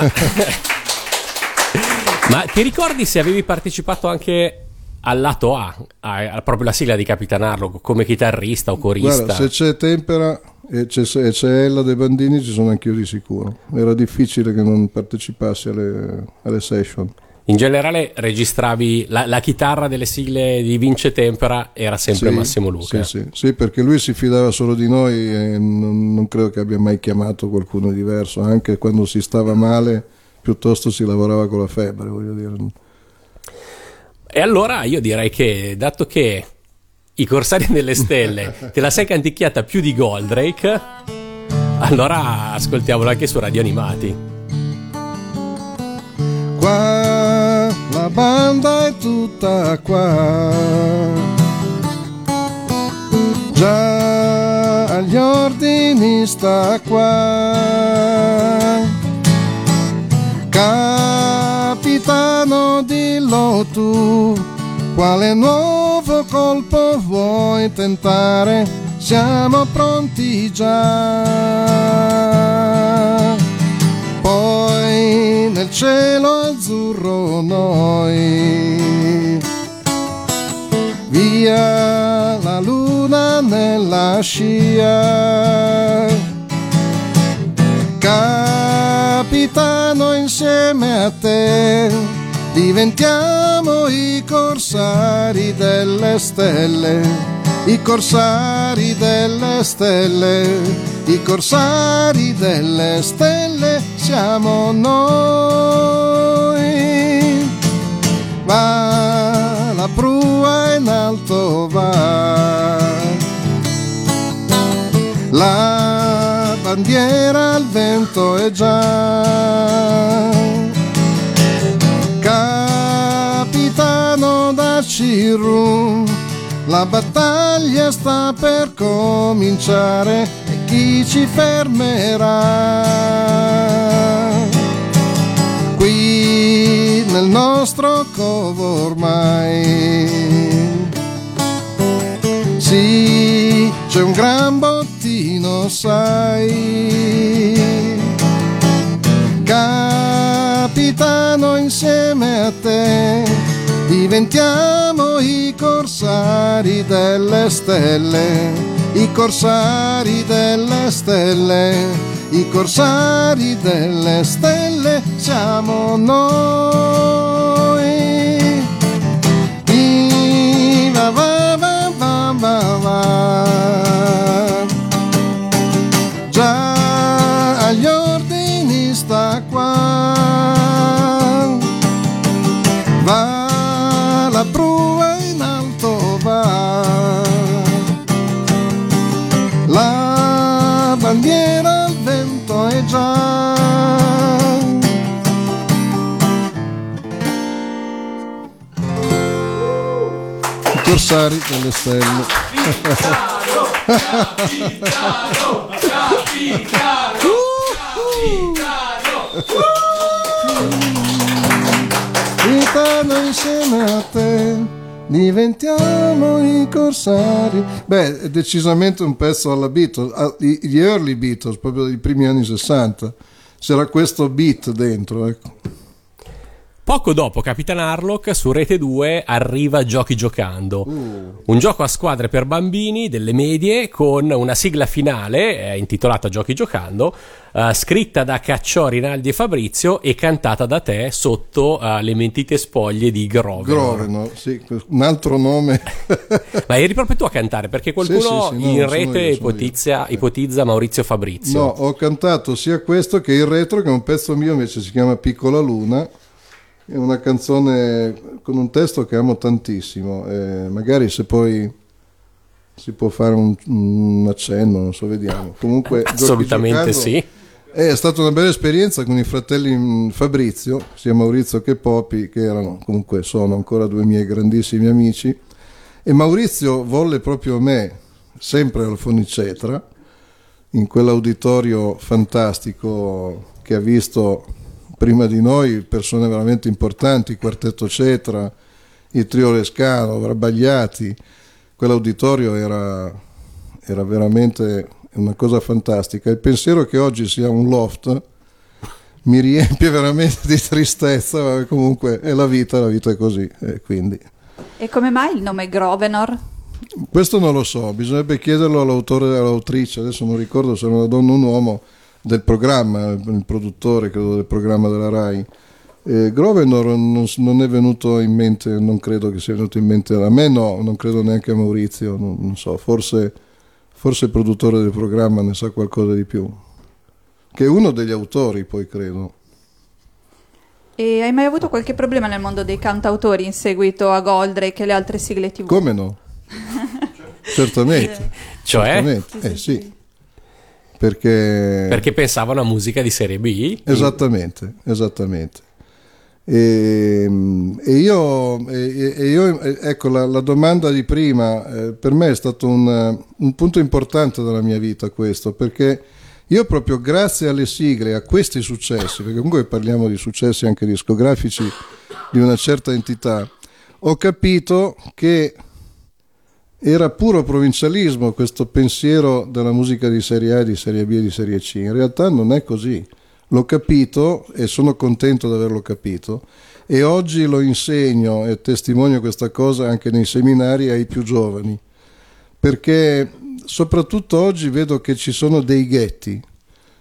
Ma ti ricordi se avevi partecipato anche al lato A, a proprio la sigla di Capitan Harlock, come chitarrista o corista? Guarda, se c'è Tempera e c'è, e c'è Ella De Bandini ci sono anch'io di sicuro, era difficile che non partecipassi alle, alle session. In generale registravi la, la chitarra delle sigle di Vince Tempera, era sempre sì, Massimo Luca. Sì, sì, sì, perché lui si fidava solo di noi e non, non credo che abbia mai chiamato qualcuno diverso, anche quando si stava male, piuttosto si lavorava con la febbre, voglio dire. E allora io direi che, dato che I Corsari delle Stelle te la sei canticchiata più di Goldrake, allora ascoltiamola anche su Radio Animati. Qua, la banda è tutta qua, già agli ordini sta qua. Capitano, dillo tu, quale nuovo colpo vuoi tentare? Siamo pronti già. Poi nel cielo azzurro noi, via la luna nella scia. Capitano, insieme a te diventiamo i corsari delle stelle, i corsari delle stelle, i corsari delle stelle siamo noi. Va la prua in alto, va la bandiera al vento è già. Capitano, dacci rum, la battaglia sta per cominciare, e chi ci fermerà? Qui nel nostro covo ormai, sì, c'è un gran bottino, sai. Capitano, insieme a te diventiamo i corsari delle stelle, i corsari delle stelle, i corsari delle stelle siamo noi. Viva, va, va, va, va, va. Già agli ordini sta qua. Va la prua in alto, va la bandiera al vento è già. I corsari delle stelle. Capitano, capitano, capitano, capitano. Capitano, insieme a te diventiamo i corsari. Beh, decisamente un pezzo alla Beatles, gli early Beatles, proprio i primi anni sessanta. C'era questo beat dentro, ecco. Poco dopo Capitan Harlock, su Rete due arriva Giochi Giocando, uh. un gioco a squadre per bambini delle medie con una sigla finale eh, intitolata Giochi Giocando, eh, scritta da Cacciò, Rinaldi e Fabrizio e cantata da te sotto eh, le mentite spoglie di Grovenor. Grovenor, sì, un altro nome. Ma eri proprio tu a cantare, perché qualcuno sì, sì, sì, no, in Rete io, ipotizza, ipotizza Maurizio Fabrizio. No, ho cantato sia questo che il retro, che è un pezzo mio, invece si chiama Piccola Luna. È una canzone con un testo che amo tantissimo, eh, magari se poi si può fare un, un accenno, non so, vediamo. Comunque assolutamente sì. È stata una bella esperienza con i fratelli Fabrizio, sia Maurizio che Popi, che erano, comunque sono ancora due miei grandissimi amici, e Maurizio volle proprio me, sempre al Fonit Cetra, in quell'auditorio fantastico che ha visto prima di noi persone veramente importanti, il Quartetto Cetra, il Trio Lescano, Rabagliati. Quell'auditorio era, era veramente una cosa fantastica. Il pensiero che oggi sia un loft mi riempie veramente di tristezza, ma comunque è la vita, la vita è così. Eh, quindi. E come mai il nome Grovenor? Questo non lo so, bisognerebbe chiederlo all'autore e all'autrice, adesso non ricordo se era una donna o un uomo, del programma, il produttore credo del programma della Rai. eh, Grovenor non, non è venuto in mente, non credo che sia venuto in mente a me, no, non credo neanche a Maurizio, non, non so, forse, forse il produttore del programma ne sa qualcosa di più, che è uno degli autori poi, credo. E hai mai avuto qualche problema nel mondo dei cantautori in seguito a Goldrake e le altre sigle tivù? Come no? Certamente. Cioè? Certamente. Sì, eh, sì, sì. Perché... perché pensavano a musica di serie B. Esattamente, esattamente. E, e io, e, e io ecco la, la domanda di prima, eh, per me è stato un, un punto importante della mia vita questo, perché io proprio grazie alle sigle, a questi successi, perché comunque parliamo di successi anche discografici di una certa entità, ho capito che era puro provincialismo questo pensiero della musica di serie A, di serie B e di serie C. In realtà non è così. L'ho capito e sono contento di averlo capito, e oggi lo insegno e testimonio questa cosa anche nei seminari ai più giovani, perché soprattutto oggi vedo che ci sono dei ghetti,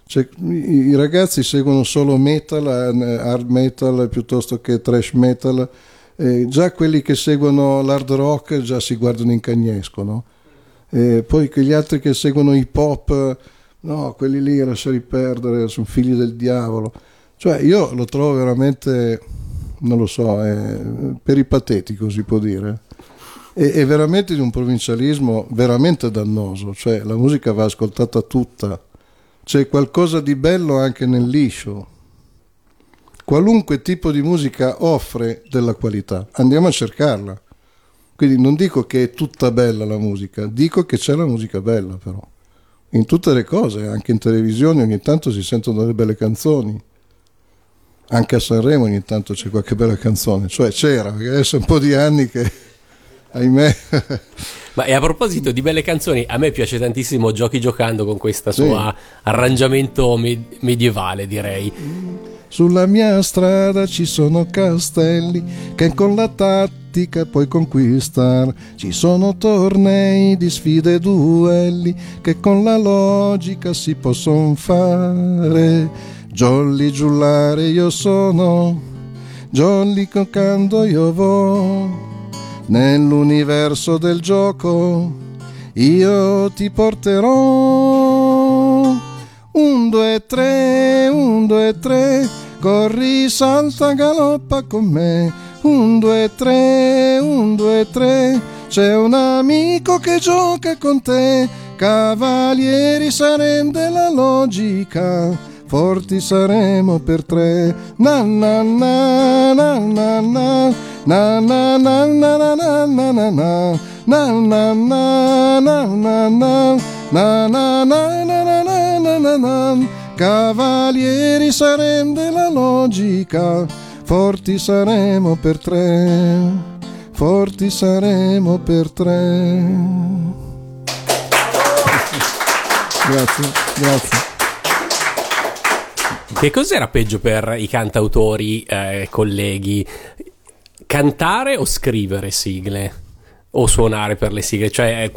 cioè, i ragazzi seguono solo metal, hard metal piuttosto che thrash metal, eh, già quelli che seguono l'hard rock già si guardano in cagnesco, no? Eh, poi quegli altri che seguono hip hop, no, quelli lì lasciali perdere, sono figli del diavolo. Cioè io lo trovo veramente, non lo so, è peripatetico, si può dire, è, è veramente di un provincialismo veramente dannoso. Cioè la musica va ascoltata tutta, c'è qualcosa di bello anche nel liscio, qualunque tipo di musica offre della qualità, andiamo a cercarla. Quindi non dico che è tutta bella la musica, dico che c'è la musica bella, però in tutte le cose, anche in televisione ogni tanto si sentono delle belle canzoni, anche a Sanremo ogni tanto c'è qualche bella canzone, cioè c'era, perché adesso è un po' di anni che, ahimè. Ma e a proposito di belle canzoni, a me piace tantissimo Giochi Giocando, con questa sì. sua arrangiamento med- medievale, direi. Sulla mia strada ci sono castelli che con la tattica puoi conquistar, ci sono tornei di sfide e duelli che con la logica si possono fare. Jolly giullare io sono, jolly giocando io vo, nell'universo del gioco io ti porterò. Un, due, tre, un, due, tre, corri, salta, galoppa con me. Un, due, tre, un, due, tre, c'è un amico che gioca con te. Cavalieri saremo della logica, forti saremo per tre. Na na na na na na na na na na na na na na na na na na na na na na. Cavalieri saremo della logica, forti saremo per tre, forti saremo per tre. Grazie, grazie. Che cos'era peggio per i cantautori, eh, colleghi? Cantare o scrivere sigle? O suonare per le sigle? Cioè,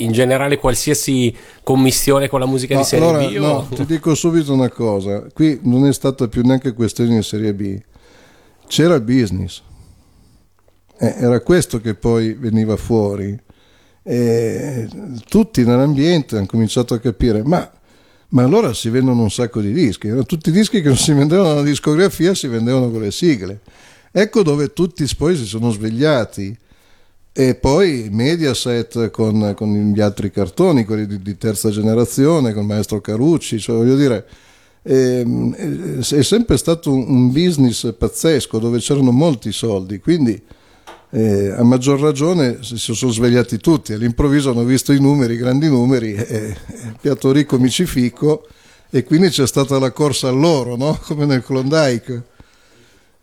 in generale qualsiasi commissione con la musica no, di serie allora, B? O... No, ti dico subito una cosa. Qui non è stata più neanche questione di serie B. C'era il business. Eh, era questo che poi veniva fuori. E tutti nell'ambiente hanno cominciato a capire, ma... ma allora si vendono un sacco di dischi, erano tutti i dischi che non si vendevano alla discografia, si vendevano con le sigle. Ecco dove tutti poi si sono svegliati. E poi Mediaset con, con gli altri cartoni, quelli di, di terza generazione, con il maestro Carucci, cioè voglio dire, è, è sempre stato un business pazzesco dove c'erano molti soldi, quindi eh, a maggior ragione si sono svegliati tutti, all'improvviso hanno visto i numeri, grandi numeri, eh, piatto ricco micifico, e quindi c'è stata la corsa all'oro, no? Come nel Klondike.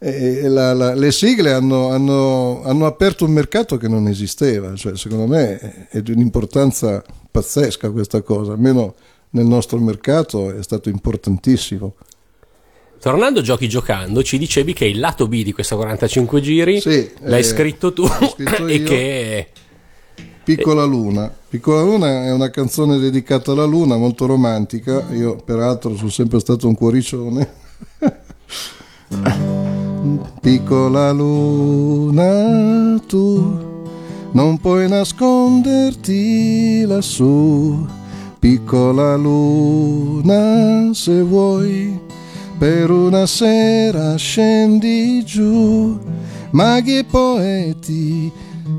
E la, la, le sigle hanno, hanno, hanno aperto un mercato che non esisteva, cioè secondo me è di un'importanza pazzesca questa cosa, almeno nel nostro mercato è stato importantissimo. Tornando a Giochi Giocando, ci dicevi che il lato B di questa quarantacinque giri sì, l'hai eh, scritto tu scritto e io, che... Piccola Luna. Piccola Luna è una canzone dedicata alla luna, molto romantica. Io peraltro sono sempre stato un cuoricione. Piccola luna, tu non puoi nasconderti lassù. Piccola luna, se vuoi per una sera scendi giù, maghi e poeti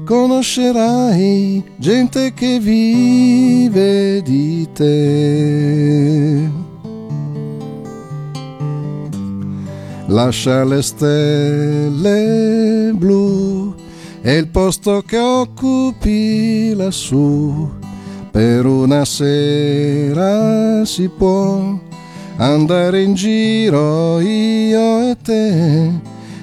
conoscerai, gente che vive di te. Lascia le stelle blu e il posto che occupi lassù. Per una sera si può andare in giro io e te.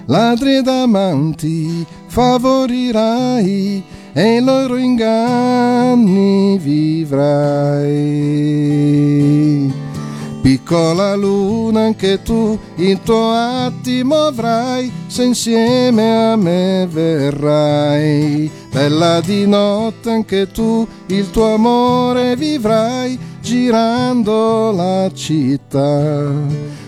Ladri ed amanti favorirai e i loro inganni vivrai. Piccola luna, anche tu il tuo attimo avrai se insieme a me verrai. Bella di notte, anche tu il tuo amore vivrai girando la città.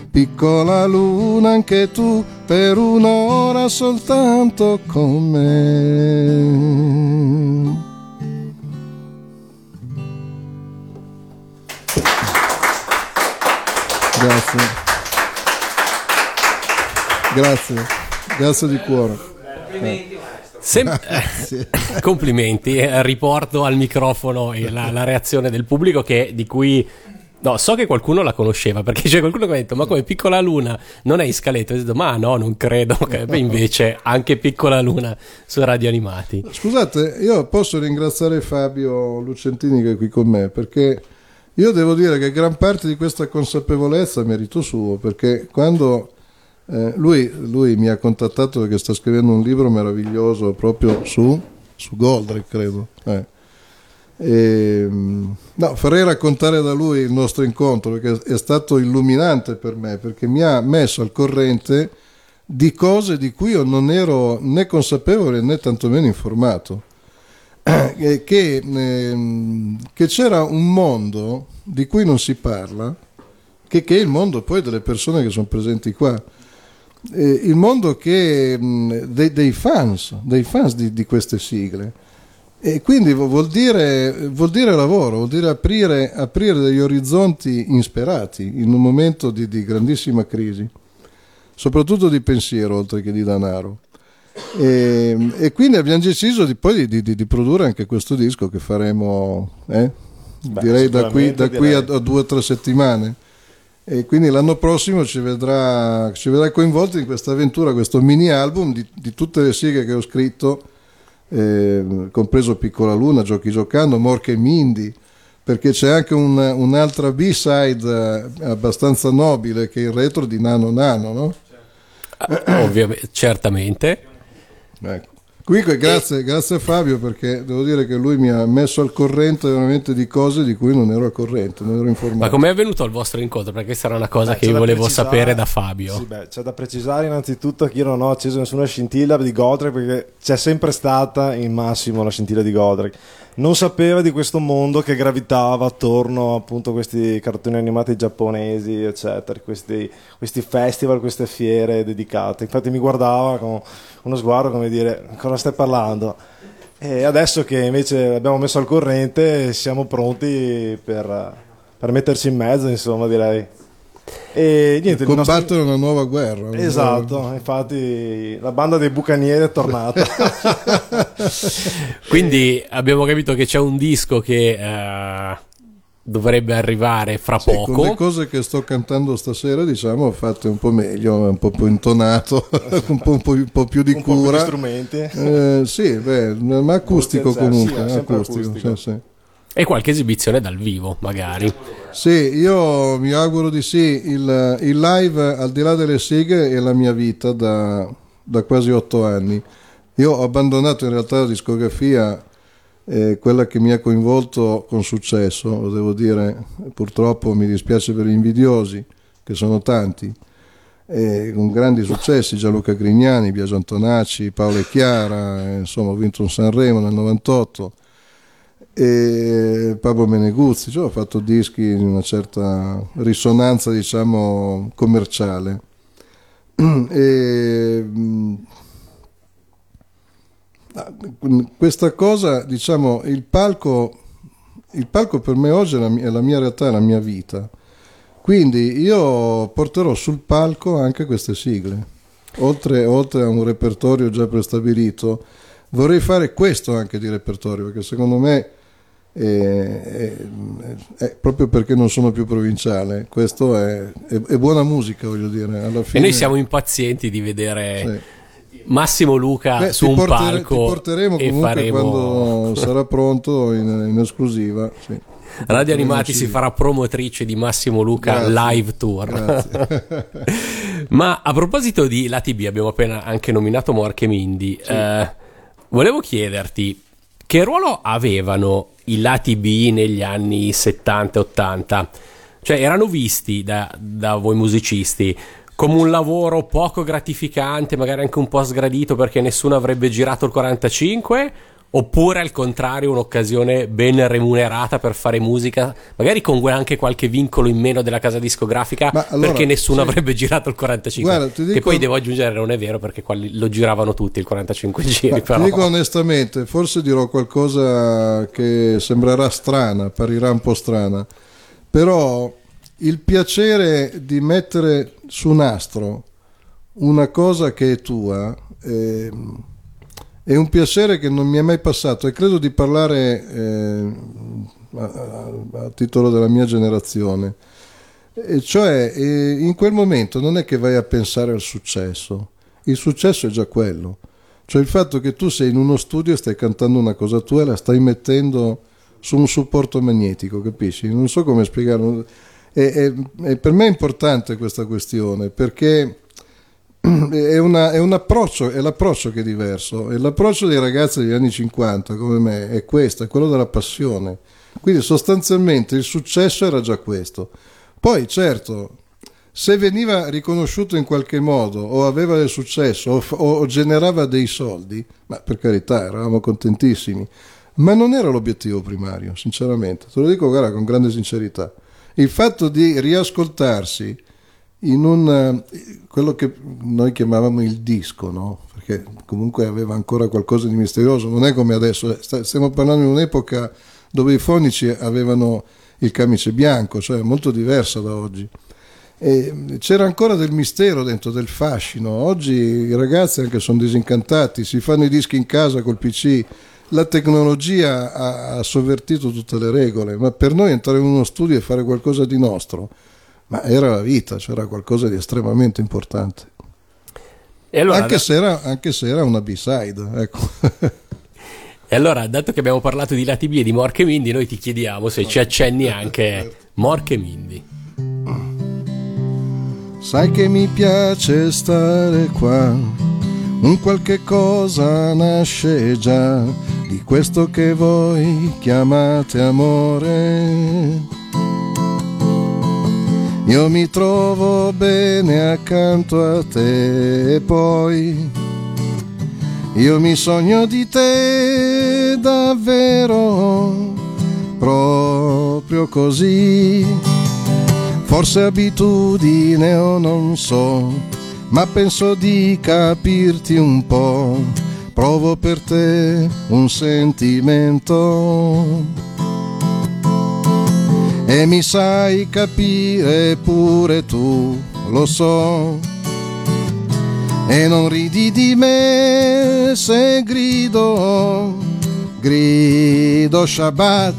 Piccola luna, anche tu per un'ora soltanto con me. Grazie, grazie, grazie di cuore. Complimenti, maestro. Sem- grazie. Complimenti, riporto al microfono la, la reazione del pubblico che di cui... No, so che qualcuno la conosceva, perché c'è qualcuno che mi ha detto: ma come, Piccola Luna non è in scaletta? Ho detto: ma no, non credo. Okay. Beh, invece anche Piccola Luna su Radio Animati. Scusate, io posso ringraziare Fabio Lucentini che è qui con me, perché io devo dire che gran parte di questa consapevolezza è merito suo, perché quando eh, lui, lui mi ha contattato perché sta scrivendo un libro meraviglioso proprio su, su Goldrake, credo. Eh. E, no, farei raccontare da lui il nostro incontro, perché è stato illuminante per me, perché mi ha messo al corrente di cose di cui io non ero né consapevole né tantomeno informato. Che, eh, che c'era un mondo di cui non si parla, che, che è il mondo poi delle persone che sono presenti qua, eh, il mondo che, mh, dei, dei fans, dei fans di, di queste sigle, e quindi vuol dire, vuol dire lavoro, vuol dire aprire, aprire degli orizzonti insperati in un momento di, di grandissima crisi, soprattutto di pensiero oltre che di denaro. E, e quindi abbiamo deciso di, poi di, di, di produrre anche questo disco che faremo, eh? Beh, direi da qui, da qui direi. A, a due o tre settimane, e quindi l'anno prossimo ci vedrà, ci vedrà coinvolti in questa avventura, questo mini album di, di tutte le sigle che ho scritto, eh, compreso Piccola Luna, Giochi Giocando, Mork e Mindy, perché c'è anche un, un'altra B-side abbastanza nobile che è il retro di Nano Nano, no? Ovviamente, certamente. Ecco. Comunque grazie, e... grazie a Fabio, perché devo dire che lui mi ha messo al corrente veramente di cose di cui non ero al corrente, non ero informato. Ma com'è avvenuto il vostro incontro? Perché questa era una cosa beh, che io volevo precisare... sapere da Fabio. Sì, beh, c'è da precisare innanzitutto che io non ho acceso nessuna scintilla di Goldrake, perché c'è sempre stata in Massimo la scintilla di Goldrake. Non sapeva di questo mondo che gravitava attorno appunto a questi cartoni animati giapponesi, eccetera, questi, questi festival, queste fiere dedicate. Infatti mi guardava con uno sguardo come dire: cosa stai parlando? E adesso che invece abbiamo messo al corrente siamo pronti per, per metterci in mezzo, insomma, direi. E niente, combattere nostro... una nuova guerra, una esatto guerra. Infatti la banda dei bucanieri è tornata. Quindi abbiamo capito che c'è un disco che uh, dovrebbe arrivare fra sì, poco, con le cose che sto cantando stasera, diciamo, fatte un po' meglio, un po' più intonato, un, po', un, po', un po' più di un cura, po' più di strumenti, eh, sì, beh, ma acustico comunque, sì, acustico, acustico. Sì, sì. E qualche esibizione dal vivo magari. Sì, io mi auguro di sì. Il, il live, al di là delle sigle, è la mia vita da, da quasi otto anni. Io ho abbandonato in realtà la discografia, eh, quella che mi ha coinvolto con successo, lo devo dire, purtroppo mi dispiace per gli invidiosi, che sono tanti, eh, con grandi successi: Gianluca Grignani, Biagio Antonacci, Paolo e Chiara, eh, insomma, ho vinto un Sanremo nel novantotto, e Pablo Meneguzzi, cioè ho fatto dischi in una certa risonanza, diciamo, commerciale. E questa cosa, diciamo, il palco, il palco per me oggi è la mia, è la mia realtà, è la mia vita, quindi io porterò sul palco anche queste sigle, oltre, oltre a un repertorio già prestabilito. Vorrei fare questo anche di repertorio, perché secondo me E, e, e, proprio perché non sono più provinciale, questo è, è, è buona musica, voglio dire, alla fine. E noi siamo impazienti di vedere sì. Massimo Luca Beh, su un porter- palco. Ti porteremo e comunque faremo... quando sarà pronto in, in esclusiva. Sì. Radio Animati sì. si farà promotrice di Massimo Luca Grazie. Live Tour. Ma a proposito di la T B, abbiamo appena anche nominato Mork e Mindy. Sì. Eh, volevo chiederti che ruolo avevano i lati B negli anni settanta ottanta, cioè erano visti da, da voi musicisti come un lavoro poco gratificante, magari anche un po' sgradito perché nessuno avrebbe girato il quarantacinque, oppure al contrario un'occasione ben remunerata per fare musica, magari con anche qualche vincolo in meno della casa discografica, allora, perché nessuno sì. avrebbe girato il quarantacinque, guarda, ti dico, che poi devo aggiungere non è vero perché quali, lo giravano tutti il quarantacinque giri, però. Ti dico onestamente, forse dirò qualcosa che sembrerà strana, apparirà un po' strana, però il piacere di mettere su nastro una cosa che è tua eh, è un piacere che non mi è mai passato, e credo di parlare eh, a, a titolo della mia generazione, e cioè eh, in quel momento non è che vai a pensare al successo, il successo è già quello, cioè il fatto che tu sei in uno studio e stai cantando una cosa tua e la stai mettendo su un supporto magnetico, capisci? Non so come spiegarlo, e, e, e per me è importante questa questione perché È, una, è un approccio, è l'approccio che è diverso, e l'approccio dei ragazzi degli anni cinquanta come me è questo, è quello della passione, quindi sostanzialmente il successo era già questo. Poi certo, se veniva riconosciuto in qualche modo o aveva del successo o, o generava dei soldi, ma per carità eravamo contentissimi, ma non era l'obiettivo primario, sinceramente, te lo dico guarda, con grande sincerità, il fatto di riascoltarsi in un, quello che noi chiamavamo il disco, no? Perché comunque aveva ancora qualcosa di misterioso, non è come adesso, stiamo parlando di un'epoca dove i fonici avevano il camice bianco, cioè molto diversa da oggi, e c'era ancora del mistero dentro, del fascino. Oggi i ragazzi anche sono disincantati, si fanno i dischi in casa col P C, la tecnologia ha, ha sovvertito tutte le regole, ma per noi entrare in uno studio e fare qualcosa di nostro, ma era la vita, c'era qualcosa di estremamente importante. E allora, anche, da... se era, anche se era una B-side, ecco. E allora, dato che abbiamo parlato di lati B e di Mork e Mindy, noi ti chiediamo se no, ci accenni certo, anche certo. Mork e Mindy. Sai che mi piace stare qua, un qualche cosa nasce già di questo che voi chiamate amore. Io mi trovo bene accanto a te e poi io mi sogno di te davvero, proprio così. Forse abitudine o non so, ma penso di capirti un po', provo per te un sentimento. E mi sai capire pure tu, lo so, e non ridi di me se grido, grido Shabbat.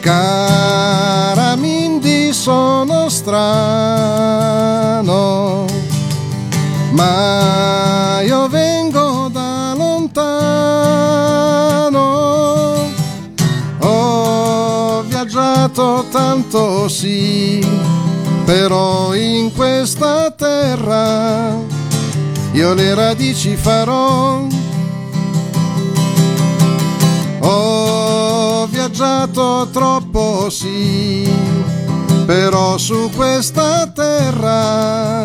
Cara Mindy, sono strano, ma io vengo da lontano. Viaggiato tanto sì, però in questa terra io le radici farò. Ho viaggiato troppo sì, però su questa terra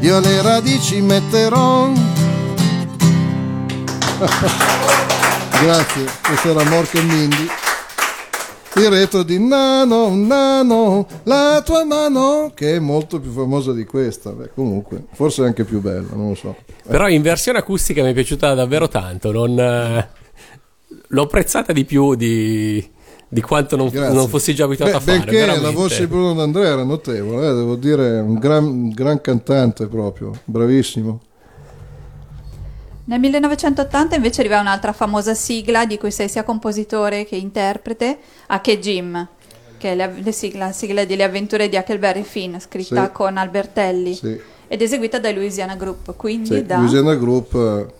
io le radici metterò. Grazie, questa era Mork e Mindy. Il retro di Nano Nano, la tua mano, che è molto più famosa di questa. Beh, comunque, forse è anche più bella, non lo so. Però in versione acustica mi è piaciuta davvero tanto. Non, eh, l'ho apprezzata di più di, di quanto non, non fossi già abituato Beh, a fare. Perché veramente. La voce di Bruno D'Andrea era notevole, eh, devo dire, un gran, un gran cantante proprio, bravissimo. Nel millenovecentottanta invece arriva un'altra famosa sigla di cui sei sia compositore che interprete, a Kejim, che è la, la, sigla, la sigla delle avventure di Huckleberry Finn, scritta sì. con Albertelli sì. ed eseguita dai Louisiana Group. Quindi sì, da... Louisiana Group,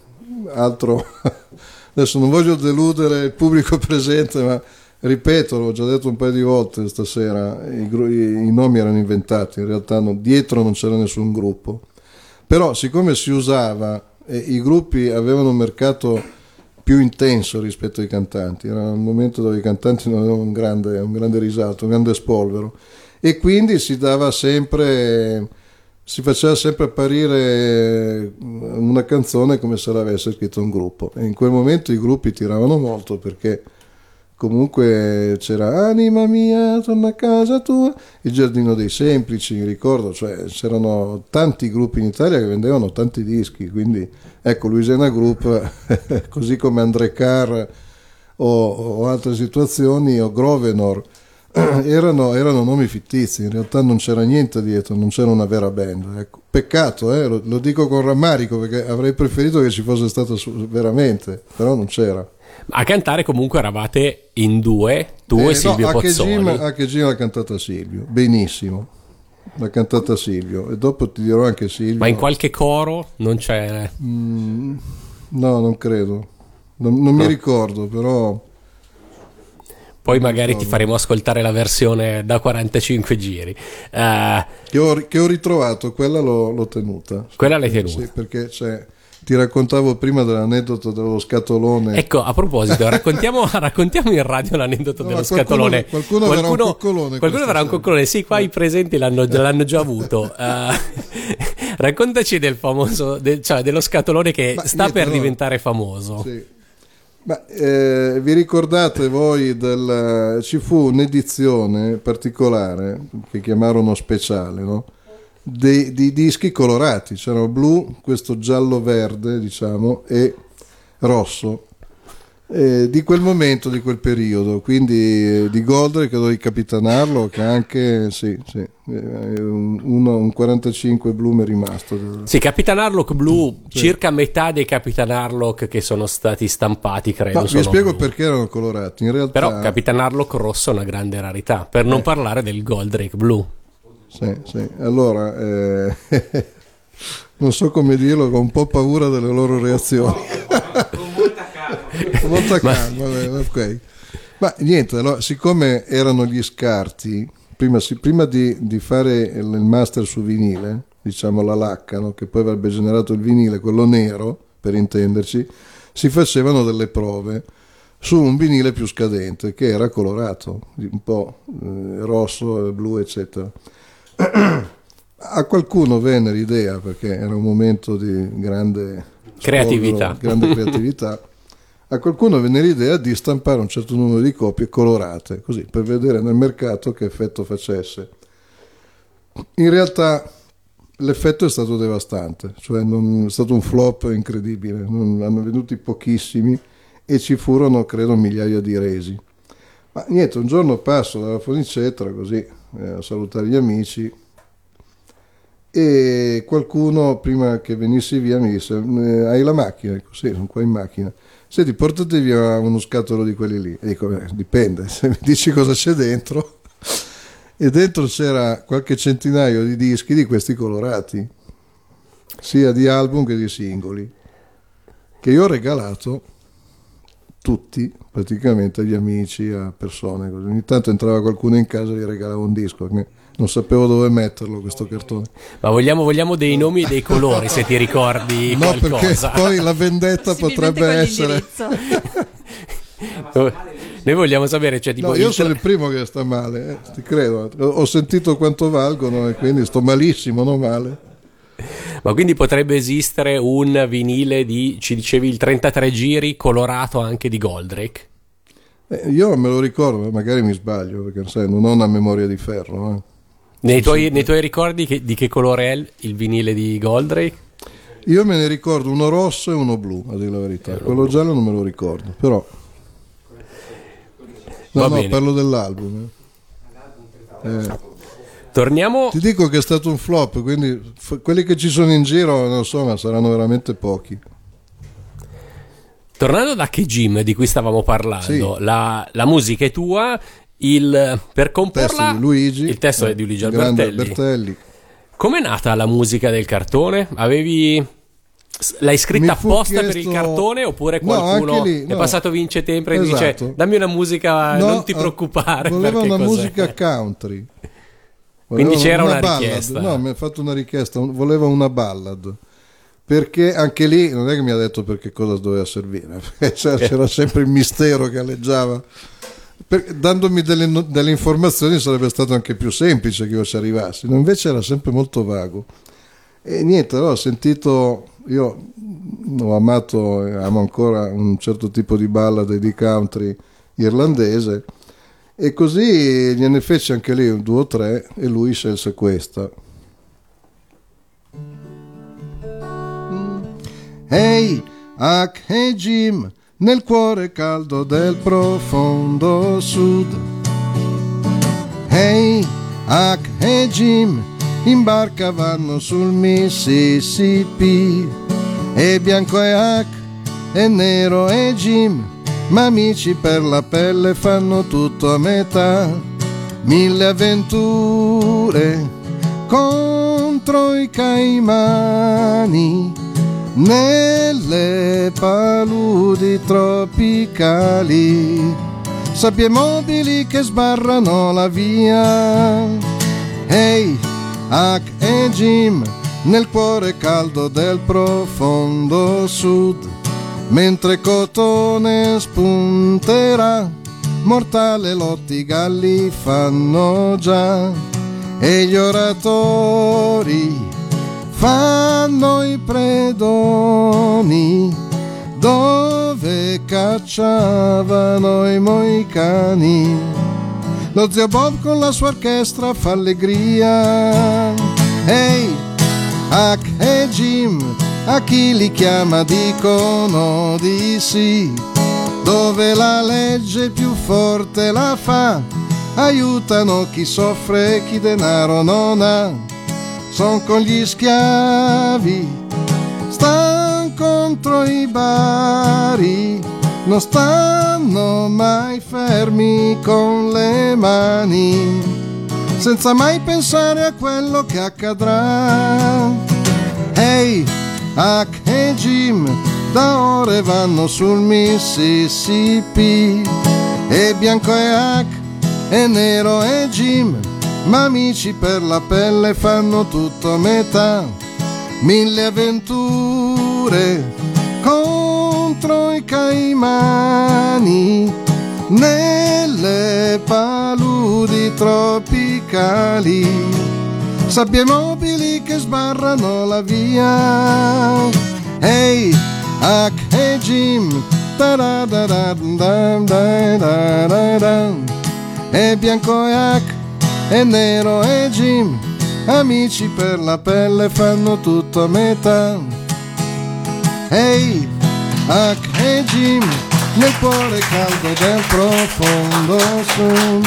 altro... Adesso non voglio deludere il pubblico presente, ma ripeto, l'ho già detto un paio di volte stasera, i, i, i nomi erano inventati, in realtà non, dietro non c'era nessun gruppo. Però siccome si usava... E i gruppi avevano un mercato più intenso rispetto ai cantanti, era un momento dove i cantanti non avevano un grande, un grande risalto, un grande spolvero, e quindi si dava sempre, si faceva sempre apparire una canzone come se l'avesse scritto un gruppo, e in quel momento i gruppi tiravano molto, perché comunque c'era Anima mia, torna a casa tua, Il giardino dei semplici, ricordo, cioè c'erano tanti gruppi in Italia che vendevano tanti dischi, quindi ecco, Louisiana Group, così come André Carr o, o altre situazioni, o Grovenor, erano, erano nomi fittizi, in realtà non c'era niente dietro, non c'era una vera band, ecco. Peccato, eh, lo, lo dico con rammarico, perché avrei preferito che ci fosse stato veramente, però non c'era. A cantare comunque eravate in due, tu eh, e Silvio no, Pozzoli. A che giro l'ha cantata Silvio, benissimo, l'ha cantata Silvio, e dopo ti dirò anche Silvio. Ma in qualche coro non c'è? Mm, no, non credo, non, non no. mi ricordo, però... Poi non magari ricordo. Ti faremo ascoltare la versione da quarantacinque giri. Uh, che, ho, che ho ritrovato, quella l'ho, l'ho tenuta. Quella l'hai tenuta? Sì, perché c'è... Ti raccontavo prima dell'aneddoto dello scatolone. Ecco, a proposito, raccontiamo, raccontiamo in radio l'aneddoto no, dello qualcuno, scatolone. Qualcuno, qualcuno avrà un coccolone. Qualcuno avrà un coccolone, sì, qua no. I presenti l'hanno, l'hanno già avuto. Uh, raccontaci del famoso, del, cioè dello scatolone che Ma, sta niente, per no. diventare famoso. Sì. Ma, eh, vi ricordate voi, del, ci fu un'edizione particolare che chiamarono speciale, no? Dei, dei dischi colorati, c'erano blu, questo giallo verde diciamo, e rosso, eh, di quel momento, di quel periodo, quindi eh, di Goldrake, di Capitan Harlock, che anche sì, sì, eh, un, uno, un quarantacinque blu mi è rimasto. Sì, Capitan Harlock blu, sì. Circa metà dei Capitan Harlock che sono stati stampati, credo. No, vi spiego blu. Perché erano colorati in realtà. Però Capitan Harlock rosso è una grande rarità, per non eh. parlare del Goldrake blu. Sì, sì. Allora, eh, non so come dirlo, ho un po' paura delle loro reazioni. Con molta calma. molta calma, vabbè, ok. Ma niente, allora, siccome erano gli scarti, prima, si, prima di, di fare il master su vinile, diciamo la lacca, no? Che poi avrebbe generato il vinile, quello nero, per intenderci, si facevano delle prove su un vinile più scadente, che era colorato, un po' eh, rosso, blu, eccetera. A qualcuno venne l'idea, perché era un momento di grande creatività, spolvero, grande creatività, a qualcuno venne l'idea di stampare un certo numero di copie colorate, così per vedere nel mercato che effetto facesse. In realtà l'effetto è stato devastante, cioè non, è stato un flop incredibile, non, hanno venduti pochissimi e ci furono credo migliaia di resi. Ma niente, un giorno passo dalla Fonit Cetra così eh, a salutare gli amici, e qualcuno prima che venissi via mi disse: hai la macchina? Dico, sì, sono qua in macchina. Senti, portati via uno scatolo di quelli lì. E dico, beh, dipende, se mi dici cosa c'è dentro. E dentro c'era qualche centinaio di dischi di questi colorati, sia di album che di singoli, che io ho regalato tutti praticamente agli amici, a persone così. Ogni tanto entrava qualcuno in casa e gli regalava un disco, non sapevo dove metterlo questo cartone. Ma vogliamo, vogliamo dei nomi e dei colori, se ti ricordi no, qualcosa. Perché poi la vendetta potrebbe essere noi vogliamo sapere, cioè, tipo, no, io sono il primo che sta male, eh, ti credo, ho sentito quanto valgono e quindi sto malissimo, non male. Ma quindi potrebbe esistere un vinile di, ci dicevi, il trentatré giri colorato anche di Goldrake? Eh, io me lo ricordo, magari mi sbaglio, perché sai, non ho una memoria di ferro. Eh. Nei, tuoi, nei tuoi ricordi che, di che colore è il vinile di Goldrake? Io me ne ricordo uno rosso e uno blu, a dire la verità. Quello blu. Giallo non me lo ricordo, però... No, no, parlo dell'album. Eh. Eh. Torniamo. Ti dico che è stato un flop, quindi f- quelli che ci sono in giro, non so, ma saranno veramente pochi. Tornando da Kejim, di cui stavamo parlando, sì. la, la musica è tua, il, per comporla, testo di Luigi, il testo è di Luigi Albertelli. Albertelli. Com'è nata la musica del cartone? Avevi... L'hai scritta apposta chiesto... per il cartone, oppure qualcuno no, lì, no. è passato Vince Tempera e esatto. dice dammi una musica, no, non ti preoccupare, voleva una cos'è? musica country, voleva quindi c'era una, una ballad, richiesta no mi ha fatto una richiesta voleva una ballad, perché anche lì non è che mi ha detto perché cosa doveva servire, c'era sempre il mistero che aleggiava. Per, dandomi delle, delle informazioni sarebbe stato anche più semplice che io ci arrivassi, invece era sempre molto vago. E niente, allora ho sentito, io ho amato, amo ancora un certo tipo di ballad di country irlandese, e così gliene fece anche lì un due o tre e lui scelse questa. Hey, a Kejim, nel cuore caldo del profondo sud. Hey, a Kejim, in barca vanno sul Mississippi, e bianco è Huck e nero è Jim, ma amici per la pelle fanno tutto a metà. Mille avventure contro i caimani nelle paludi tropicali, sabbie mobili che sbarrano la via. Ehi, hey, Huck e Jim, nel cuore caldo del profondo sud, mentre Cotone spunterà, mortale lottigalli fanno già, e gli oratori fanno i predoni, dove cacciavano i moicani. Lo zio Bob con la sua orchestra fa allegria. Ehi, Huck e Jim, a chi li chiama dicono di sì, dove la legge più forte la fa, aiutano chi soffre e chi denaro non ha. Son con gli schiavi, stan contro i bari, non stanno mai fermi con le mani, senza mai pensare a quello che accadrà. Ehi, hey, Huck e Jim, da ore vanno sul Mississippi, e bianco è Huck e nero è Jim, ma amici per la pelle fanno tutto a metà. Mille avventure contro i caimani nelle paludi tropicali, sabbie mobili che sbarrano la via. Ehi, hey, Huck e Jim, e bianco e Huck e nero e Jim, amici per la pelle fanno tutto a metà. Ehi, hey, Huck e Jim, nel cuore caldo del profondo sud.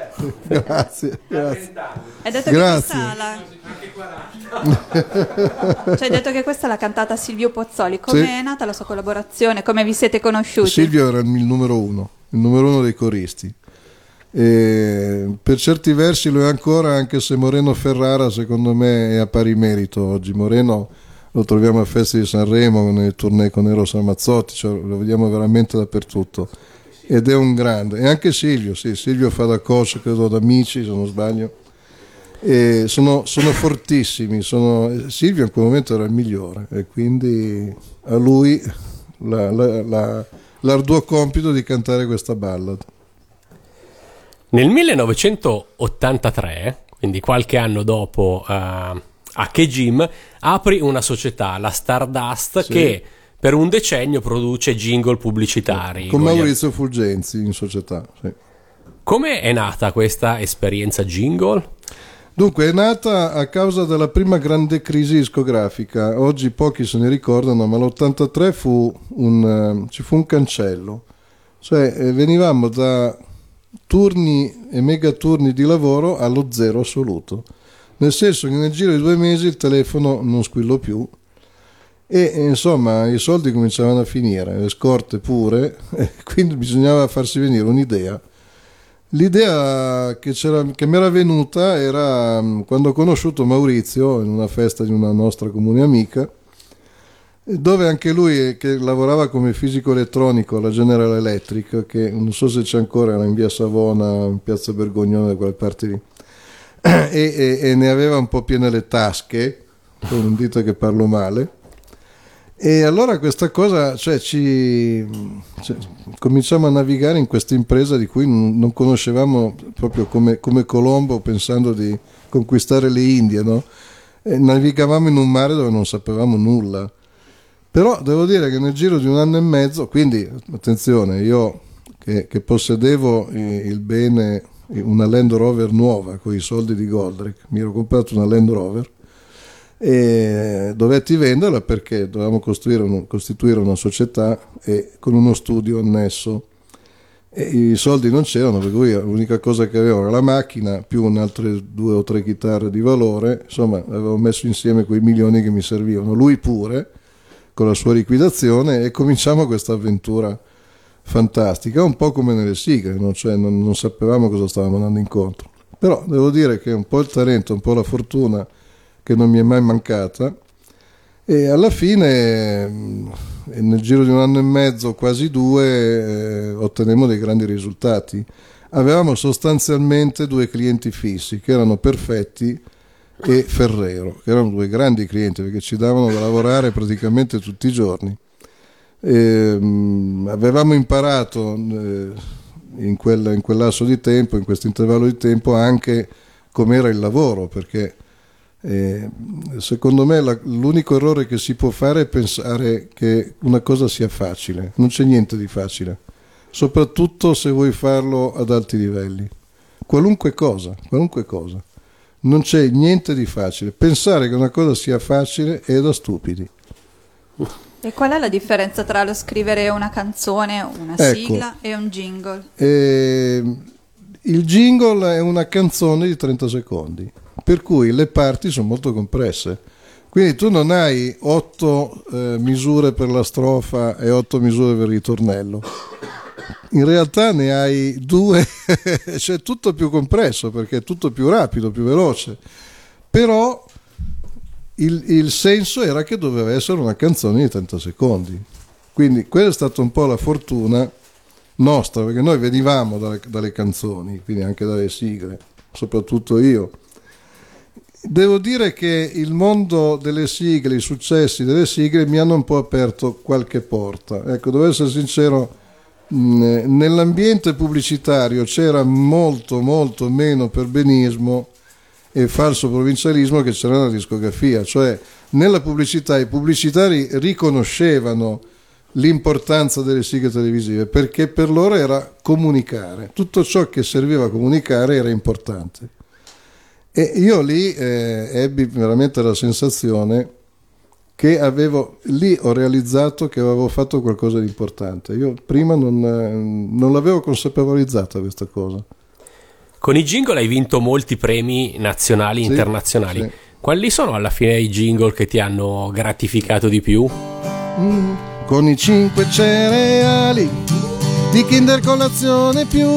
Grazie, grazie. Hai detto grazie. che questa la... Cioè, hai detto che questa l'ha cantata Silvio Pozzoli. Come sì. è nata la sua collaborazione? Come vi siete conosciuti? Silvio era il numero uno, il numero uno dei coristi. E per certi versi lo è ancora, anche se Moreno Ferrara, secondo me, è a pari merito oggi. Moreno lo troviamo al Festival di Sanremo, nel tournée con Eros Ramazzotti, cioè lo vediamo veramente dappertutto. Ed è un grande, e anche Silvio, sì, Silvio fa da coach, credo, da Amici, se non sbaglio, e sono, sono fortissimi, sono... Silvio in quel momento era il migliore, e quindi a lui la, la, la, l'arduo compito di cantare questa ballad. Nel millenovecentottantatré, quindi qualche anno dopo uh, a Kejim, apri una società, la Stardust, sì. che... per un decennio produce jingle pubblicitari. Con Maurizio Fulgenzi in società. Sì. Come è nata questa esperienza jingle? Dunque è nata a causa della prima grande crisi discografica, oggi pochi se ne ricordano, ma l'ottantatré fu un, ci fu un cancello, cioè venivamo da turni e mega turni di lavoro allo zero assoluto, nel senso che nel giro di due mesi il telefono non squillò più e insomma i soldi cominciavano a finire, le scorte pure, quindi bisognava farsi venire un'idea. L'idea che, c'era, che mi era venuta era quando ho conosciuto Maurizio in una festa di una nostra comune amica, dove anche lui che lavorava come fisico elettronico alla General Electric, che non so se c'è ancora, era in via Savona, in piazza Bergognone, da quelle parti lì, e, e, e ne aveva un po' piene le tasche, non dite che parlo male. E allora questa cosa, cioè, ci cioè, cominciamo a navigare in questa impresa di cui non conoscevamo proprio come, come Colombo pensando di conquistare le Indie, no? E navigavamo in un mare dove non sapevamo nulla. Però devo dire che nel giro di un anno e mezzo, quindi attenzione, io che, che possedevo il bene, una Land Rover nuova con i soldi di Goldrake, mi ero comprato una Land Rover, e dovetti venderla perché dovevamo costruire un, costituire una società e con uno studio annesso e i soldi non c'erano, per cui l'unica cosa che avevo era la macchina più un'altra due o tre chitarre di valore, insomma avevo messo insieme quei milioni che mi servivano, lui pure con la sua liquidazione, e cominciamo questa avventura fantastica, un po' come nelle sigle, no? Cioè non, non sapevamo cosa stavamo andando incontro, però devo dire che un po' il talento, un po' la fortuna che non mi è mai mancata, e alla fine nel giro di un anno e mezzo, quasi due, eh, ottenemmo dei grandi risultati. Avevamo sostanzialmente due clienti fissi che erano Perfetti e Ferrero, che erano due grandi clienti perché ci davano da lavorare praticamente tutti i giorni. E, mh, avevamo imparato eh, in, quel, in quel lasso di tempo, in questo intervallo di tempo, anche com'era il lavoro, perché Eh, secondo me la, l'unico errore che si può fare è pensare che una cosa sia facile, non c'è niente di facile, soprattutto se vuoi farlo ad alti livelli, qualunque cosa, qualunque cosa, non c'è niente di facile, pensare che una cosa sia facile è da stupidi. E qual è la differenza tra lo scrivere una canzone, una ecco, sigla e un jingle? Eh, il jingle è una canzone di trenta secondi, per cui le parti sono molto compresse, quindi tu non hai otto eh, misure per la strofa e otto misure per il ritornello, in realtà ne hai due, cioè tutto più compresso perché è tutto più rapido, più veloce, però il, il senso era che doveva essere una canzone di trenta secondi, quindi quella è stata un po' la fortuna nostra, perché noi venivamo dalle, dalle canzoni, quindi anche dalle sigle, soprattutto io. Devo dire che il mondo delle sigle, i successi delle sigle mi hanno un po' aperto qualche porta. Ecco, devo essere sincero, nell'ambiente pubblicitario c'era molto molto meno perbenismo e falso provincialismo che c'era nella discografia, cioè nella pubblicità i pubblicitari riconoscevano l'importanza delle sigle televisive perché per loro era comunicare, tutto ciò che serviva a comunicare era importante. E io lì eh, ebbi veramente la sensazione che avevo, lì ho realizzato che avevo fatto qualcosa di importante. Io prima non, non l'avevo consapevolizzata questa cosa. Con i jingle hai vinto molti premi nazionali e sì, internazionali. Sì. Quali sono alla fine i jingle che ti hanno gratificato di più? Mm, con i cinque cereali di Kinder Colazione più,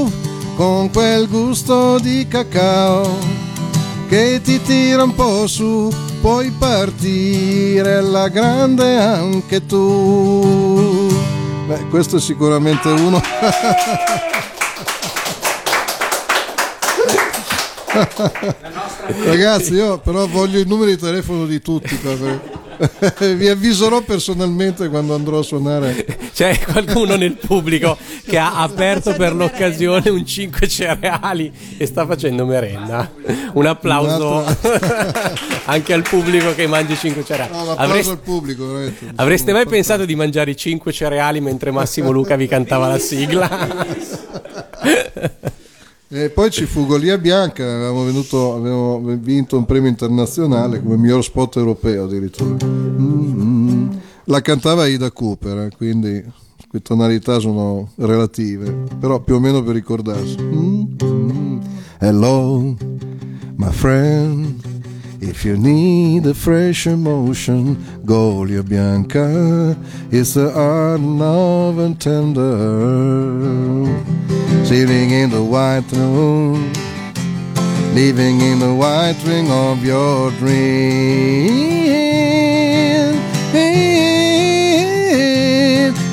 con quel gusto di cacao che ti tira un po' su, puoi partire alla grande anche tu. Beh, questo è sicuramente uno. Ragazzi, io però voglio i numeri di telefono di tutti, vi avviserò personalmente quando andrò a suonare. C'è qualcuno nel pubblico che ha aperto per l'occasione un cinque cereali e sta facendo merenda. Un applauso anche al pubblico che mangia cinque cereali. No, l'applauso Avreste... al pubblico, veramente. Avreste mai pensato di mangiare i cinque cereali mentre Massimo Luca vi cantava la sigla? E poi ci fu Golia Bianca, avevamo, venuto, avevamo vinto un premio internazionale come miglior spot europeo addirittura. Mm-hmm. La cantava Ida Cooper, eh, quindi le tonalità sono relative, però più o meno per ricordarsi. Mm-hmm. Hello, my friend, if you need a fresh emotion, Golia Bianca is the art of love and tender. Sitting in the white room, living in the white ring of your dream.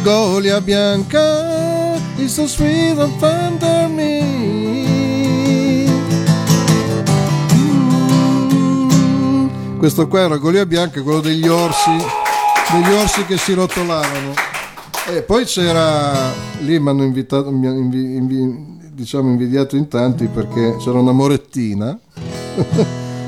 Golia Bianca is so sweet and tender me. Mm. Questo qua era Golia Bianca, quello degli orsi, degli orsi che si rotolavano. E poi c'era lì, mi hanno invitato, mi hanno invi, invi, diciamo invidiato in tanti perché c'era una morettina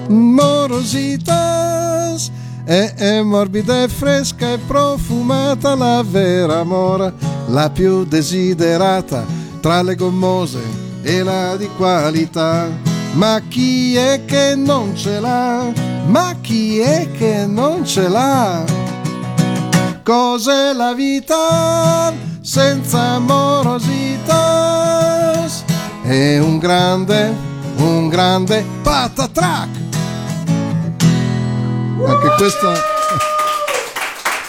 Morositas è, è morbida e fresca e profumata, la vera mora, la più desiderata tra le gommose e la di qualità. Ma chi è che non ce l'ha? Ma chi è che non ce l'ha? Cos'è la vita senza morosità? È un grande, un grande patatrac. Anche questo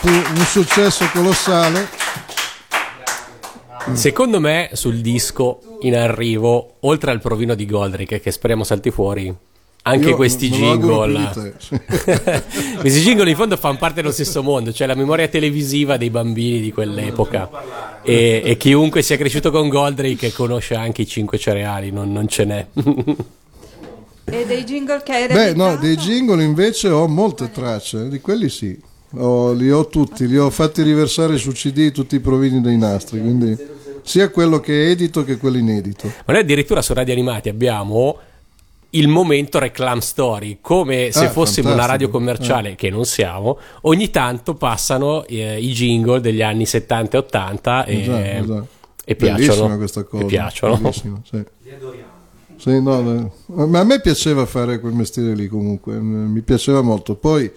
fu un successo colossale. Secondo me sul disco in arrivo, oltre al provino di Goldrake che speriamo salti fuori, anche io questi jingle questi jingle in fondo fanno parte dello stesso mondo, cioè la memoria televisiva dei bambini di quell'epoca, e, e chiunque sia cresciuto con Goldrake conosce anche i cinque cereali, non, non ce n'è. E dei jingle che hai beh no, dei jingle invece ho molte tracce di quelli, sì, ho, li ho tutti, li ho fatti riversare su C D tutti i provini dei nastri, quindi sia quello che è edito che quello inedito. Ma noi addirittura su Radio Animati abbiamo il momento reclam story, come se ah, fossimo fantastico. Una radio commerciale, eh. che non siamo, ogni tanto passano eh, i jingle degli anni settanta e ottanta e, esatto, esatto. e piacciono. Questa cosa. E piacciono. Sì. Li adoriamo. Sì, no, ma a me piaceva fare quel mestiere lì comunque, mi piaceva molto. Poi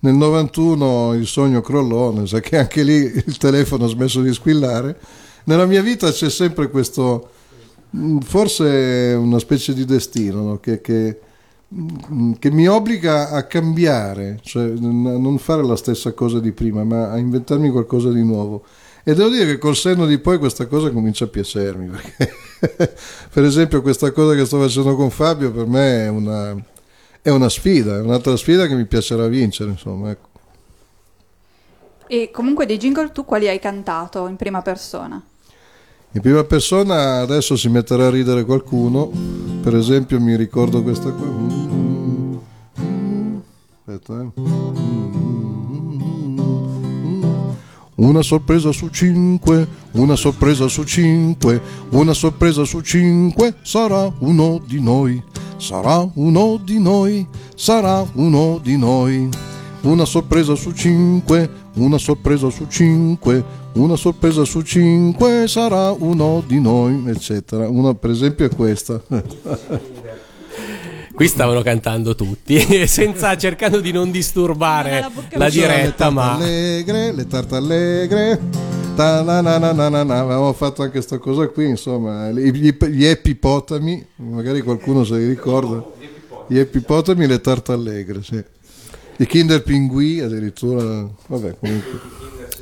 nel novantuno il sogno crollò, nel senso che anche lì il telefono ha smesso di squillare. Nella mia vita c'è sempre questo... forse una specie di destino, no? che, che, che mi obbliga a cambiare, cioè a non fare la stessa cosa di prima, ma a inventarmi qualcosa di nuovo. E devo dire che col senno di poi questa cosa comincia a piacermi, perché per esempio questa cosa che sto facendo con Fabio per me è una, è una sfida, è un'altra sfida che mi piacerà vincere, insomma, ecco. E comunque dei jingle tu quali hai cantato in prima persona? In prima persona adesso si metterà a ridere qualcuno, per esempio mi ricordo questa qua. Aspetta, eh. Una sorpresa su cinque, una sorpresa su cinque, una sorpresa su cinque, sarà uno di noi, sarà uno di noi, sarà uno di noi. Una sorpresa su cinque, una sorpresa su cinque, una sorpresa su cinque sarà uno di noi, eccetera. Una per esempio è questa. Qui stavano cantando tutti, senza, cercando di non disturbare la, la diretta, ma... Le tarte allegre, le tarte allegre, avevamo fatto anche questa cosa qui, insomma, gli, gli epipotami, magari qualcuno se li ricorda, gli epipotami, le tarte allegre, sì. I Kinder Pinguì addirittura, vabbè, comunque.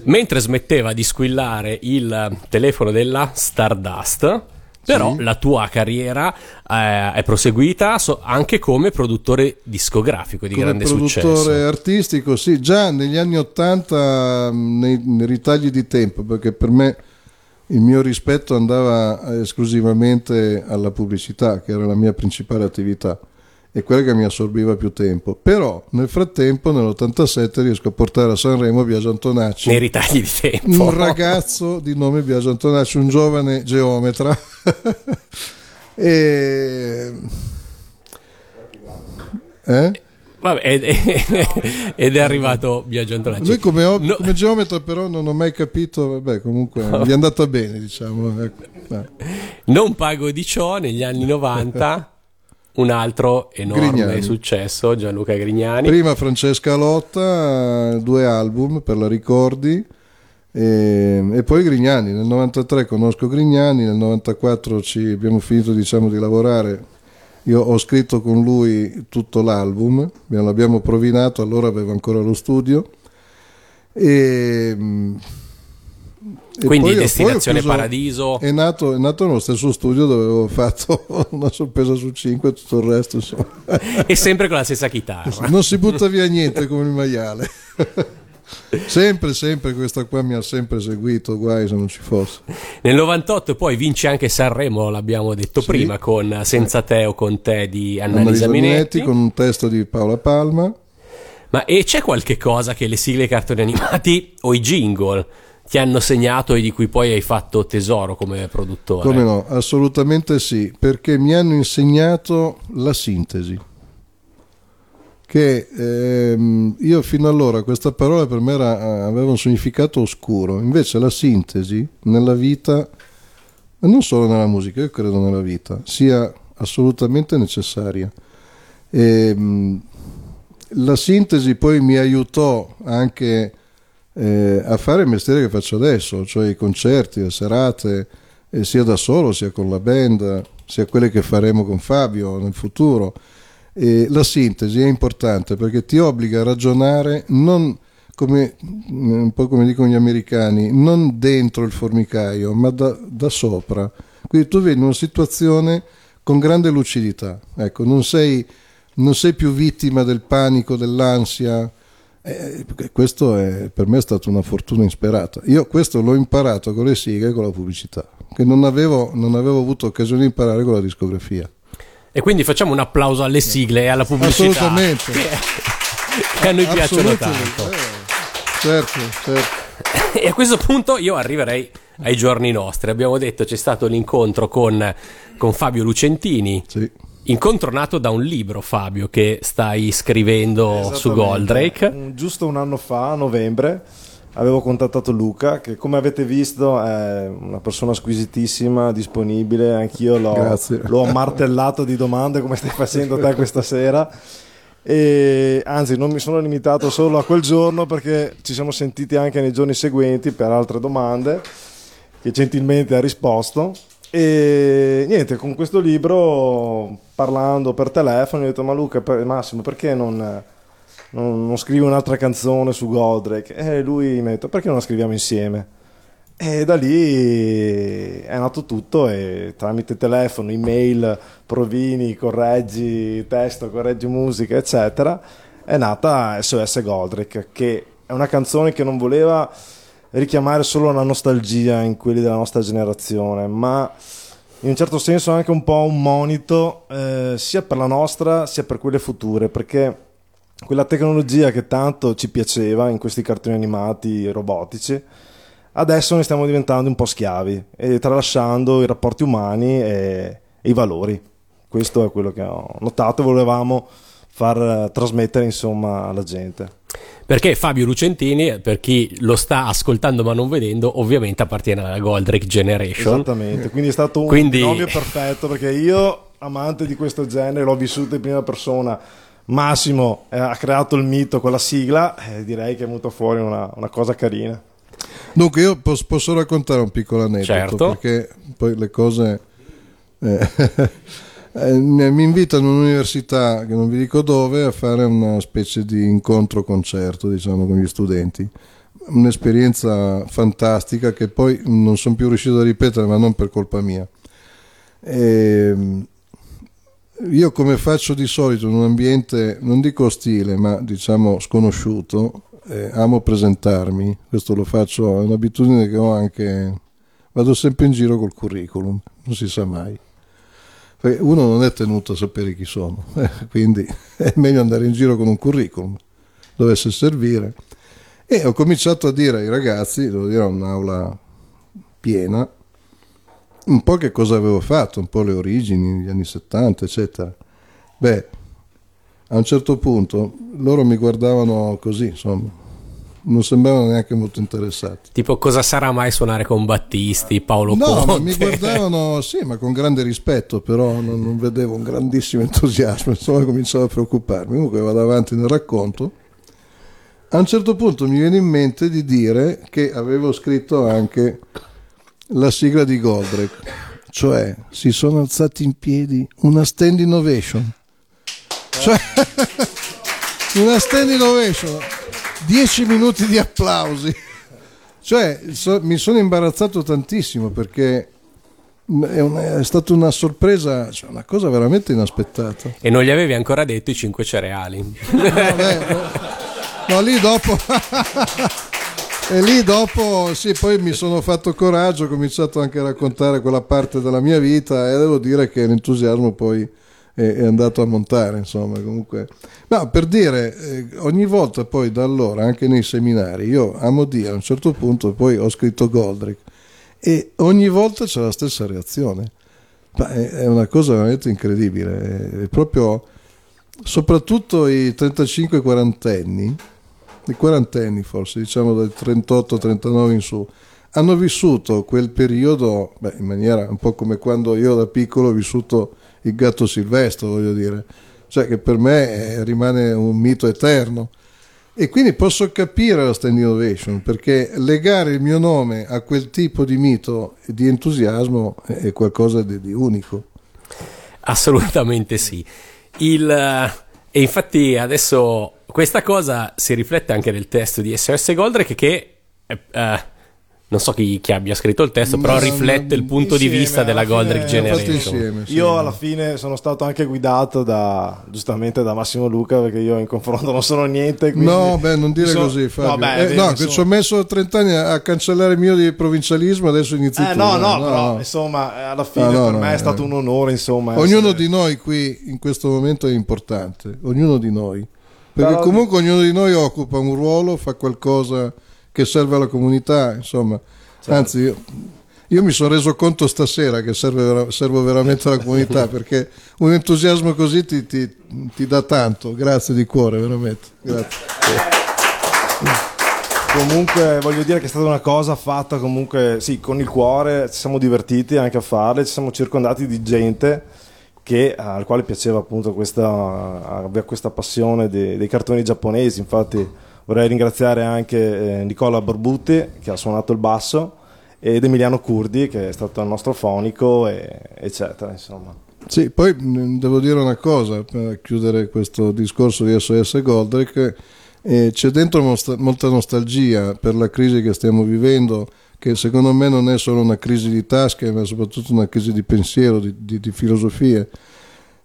Mentre smetteva di squillare il telefono della Stardust, però sì. La tua carriera eh, è proseguita so, anche come produttore discografico di come grande successo. Come produttore artistico, sì, già negli anni ottanta nei, nei ritagli di tempo, perché per me il mio rispetto andava esclusivamente alla pubblicità, che era la mia principale attività. È quella che mi assorbiva più tempo, però nel frattempo nell'ottantasette riesco a portare a Sanremo Biagio Antonacci, nei ritagli di tempo, un ragazzo di nome Biagio Antonacci, un giovane geometra e... eh? Vabbè, ed, è, ed è arrivato Biagio Antonacci. Lui come, ob- no. come geometra però non ho mai capito, vabbè, comunque no. gli è andata bene, diciamo. Ecco. No. Non pago di ciò negli anni novanta. Un altro enorme Grignani. successo, Gianluca Grignani. Prima Francesca Lotta, due album per la Ricordi, e, e poi Grignani. Nel novantatré conosco Grignani, nel novantaquattro ci abbiamo finito, diciamo, di lavorare. Io ho scritto con lui tutto l'album, l'abbiamo provinato, allora avevo ancora lo studio. E, E Quindi Destinazione chiuso, Paradiso è nato, è nato nello stesso studio dove avevo fatto una sorpresa su cinque e tutto il resto, insomma. E sempre con la stessa chitarra. Non si butta via niente come il maiale. Sempre, sempre, questa qua mi ha sempre seguito, guai se non ci fosse. Nel novantotto poi vince anche Sanremo, l'abbiamo detto sì. prima, con Senza te o con te di Annalisa, Annalisa Minetti. Minetti, con un testo di Paola Palma. Ma e c'è qualche cosa che le sigle cartoni animati o i jingle ti hanno segnato e di cui poi hai fatto tesoro come produttore? Come no, assolutamente sì, perché mi hanno insegnato la sintesi, che ehm, io fino allora questa parola per me era, aveva un significato oscuro, invece la sintesi nella vita, ma non solo nella musica, io credo nella vita, sia assolutamente necessaria. E, la sintesi poi mi aiutò anche Eh, a fare il mestiere che faccio adesso, cioè i concerti, le serate, eh, sia da solo sia con la band, sia quelle che faremo con Fabio nel futuro. Eh, la sintesi è importante perché ti obbliga a ragionare non come, un po' come dicono gli americani, non dentro il formicaio, ma da, da sopra. Quindi tu vedi una situazione con grande lucidità, ecco, non sei, non sei più vittima del panico, dell'ansia. Eh, questo è, per me è stata una fortuna insperata. Io questo l'ho imparato con le sigle e con la pubblicità, che non avevo, non avevo avuto occasione di imparare con la discografia. E quindi facciamo un applauso alle sigle e alla pubblicità. Assolutamente. Che, che a noi piacciono tanto. Eh, certo, certo. E a questo punto io arriverei ai giorni nostri. Abbiamo detto c'è stato l'incontro con, con Fabio Lucentini. Sì. Incontro nato da un libro, Fabio, che stai scrivendo su Goldrake. Un, giusto un anno fa, a novembre, avevo contattato Luca, che come avete visto è una persona squisitissima, disponibile. Anch'io l'ho, l'ho martellato di domande come stai facendo te questa sera. E anzi, non mi sono limitato solo a quel giorno, perché ci siamo sentiti anche nei giorni seguenti per altre domande che gentilmente ha risposto. E niente, con questo libro, parlando per telefono, ho detto: ma Luca, per Massimo, perché non, non, non scrivi un'altra canzone su Goldrake? E lui mi ha detto: perché non la scriviamo insieme? E da lì è nato tutto, e tramite telefono, email, provini, correggi testo, correggi musica, eccetera, è nata S O S Goldrake, che è una canzone che non voleva richiamare solo la nostalgia in quelli della nostra generazione, ma in un certo senso anche un po' un monito, eh, sia per la nostra sia per quelle future, perché quella tecnologia che tanto ci piaceva in questi cartoni animati robotici, adesso ne stiamo diventando un po' schiavi, e tralasciando i rapporti umani e, e i valori. Questo è quello che ho notato e volevamo far trasmettere, insomma, alla gente. Perché Fabio Lucentini, per chi lo sta ascoltando ma non vedendo, ovviamente appartiene alla Goldrake Generation. Esattamente, quindi è stato un quindi... binomio perfetto, perché io, amante di questo genere, l'ho vissuto in prima persona. Massimo eh, ha creato il mito con la sigla, eh, direi che è venuto fuori una, una cosa carina. Dunque io posso, posso raccontare un piccolo aneddoto, certo. Perché poi le cose... Eh, Eh, mi invitano all'università, che non vi dico dove, a fare una specie di incontro-concerto, diciamo, con gli studenti. Un'esperienza fantastica che poi non sono più riuscito a ripetere, ma non per colpa mia. E io, come faccio di solito in un ambiente, non dico ostile, ma diciamo sconosciuto, eh, amo presentarmi. Questo lo faccio, è un'abitudine che ho anche... Vado sempre in giro col curriculum, non si sa mai. Uno non è tenuto a sapere chi sono, eh, quindi è meglio andare in giro con un curriculum, dovesse servire. E ho cominciato a dire ai ragazzi, devo dire a un'aula piena, un po' che cosa avevo fatto, un po' le origini, gli anni settanta, eccetera. Beh, a un certo punto loro mi guardavano così, insomma, non sembravano neanche molto interessati. Tipo, cosa sarà mai suonare con Battisti, Paolo no, Conte? No, mi guardavano, sì, ma con grande rispetto, però non, non vedevo un grandissimo entusiasmo, insomma cominciavo a preoccuparmi. Comunque vado avanti nel racconto. A un certo punto mi viene in mente di dire che avevo scritto anche la sigla di Goldrake, cioè si sono alzati in piedi una stand innovation, cioè una stand innovation, dieci minuti di applausi, cioè so, mi sono imbarazzato tantissimo perché è, una, è stata una sorpresa, cioè una cosa veramente inaspettata. E non gli avevi ancora detto i cinque cereali? No, beh, no, lì dopo e lì dopo sì, poi mi sono fatto coraggio, ho cominciato anche a raccontare quella parte della mia vita e devo dire che l'entusiasmo poi è andato a montare, insomma. Comunque, no, per dire, eh, ogni volta poi da allora, anche nei seminari, io amo Dio, a un certo punto poi ho scritto Goldrake e ogni volta c'è la stessa reazione. Ma è, è una cosa veramente incredibile, è, è proprio, soprattutto i trentacinque quarantenni, i quarantenni forse, diciamo dai trentotto trentanove in su, hanno vissuto quel periodo, beh, in maniera un po' come quando io da piccolo ho vissuto il gatto silvestro, voglio dire, cioè che per me rimane un mito eterno, e quindi posso capire la stand innovation, perché legare il mio nome a quel tipo di mito e di entusiasmo è qualcosa di, di unico. Assolutamente sì. Il, e infatti adesso questa cosa si riflette anche nel testo di S O S Goldrake, che eh, non so chi, chi abbia scritto il testo, però ma, riflette ma, il punto insieme, di vista della Goldrake Generation. Insieme, sì. Io alla fine sono stato anche guidato da, giustamente, da Massimo Luca, perché io in confronto non sono niente. No, beh, non dire sono... così, Fabio. No, beh, eh, no sono... ci ho messo trent'anni a cancellare il mio di provincialismo, adesso inizi eh, tu. No, no, no, però insomma, alla fine ah, no, per no, me no, è stato no. un onore, insomma. Ognuno essere... di noi qui in questo momento è importante, ognuno di noi, perché però... comunque ognuno di noi occupa un ruolo, fa qualcosa che serve alla comunità, insomma. Certo. Anzi, io, io mi sono reso conto stasera che serve vera, servo veramente alla comunità, perché un entusiasmo così ti, ti, ti dà tanto. Grazie di cuore, veramente. Grazie. Comunque voglio dire che è stata una cosa fatta comunque sì, con il cuore, ci siamo divertiti anche a farle, ci siamo circondati di gente che, al quale piaceva appunto questa, questa passione dei, dei cartoni giapponesi, infatti. Vorrei ringraziare anche eh, Nicola Barbutti, che ha suonato il basso, ed Emiliano Curdi, che è stato il nostro fonico, e, eccetera. Insomma. Sì, poi devo dire una cosa per chiudere questo discorso di S O S Goldrake. Eh, c'è dentro most- molta nostalgia per la crisi che stiamo vivendo, che secondo me non è solo una crisi di tasche, ma soprattutto una crisi di pensiero, di, di, di filosofie.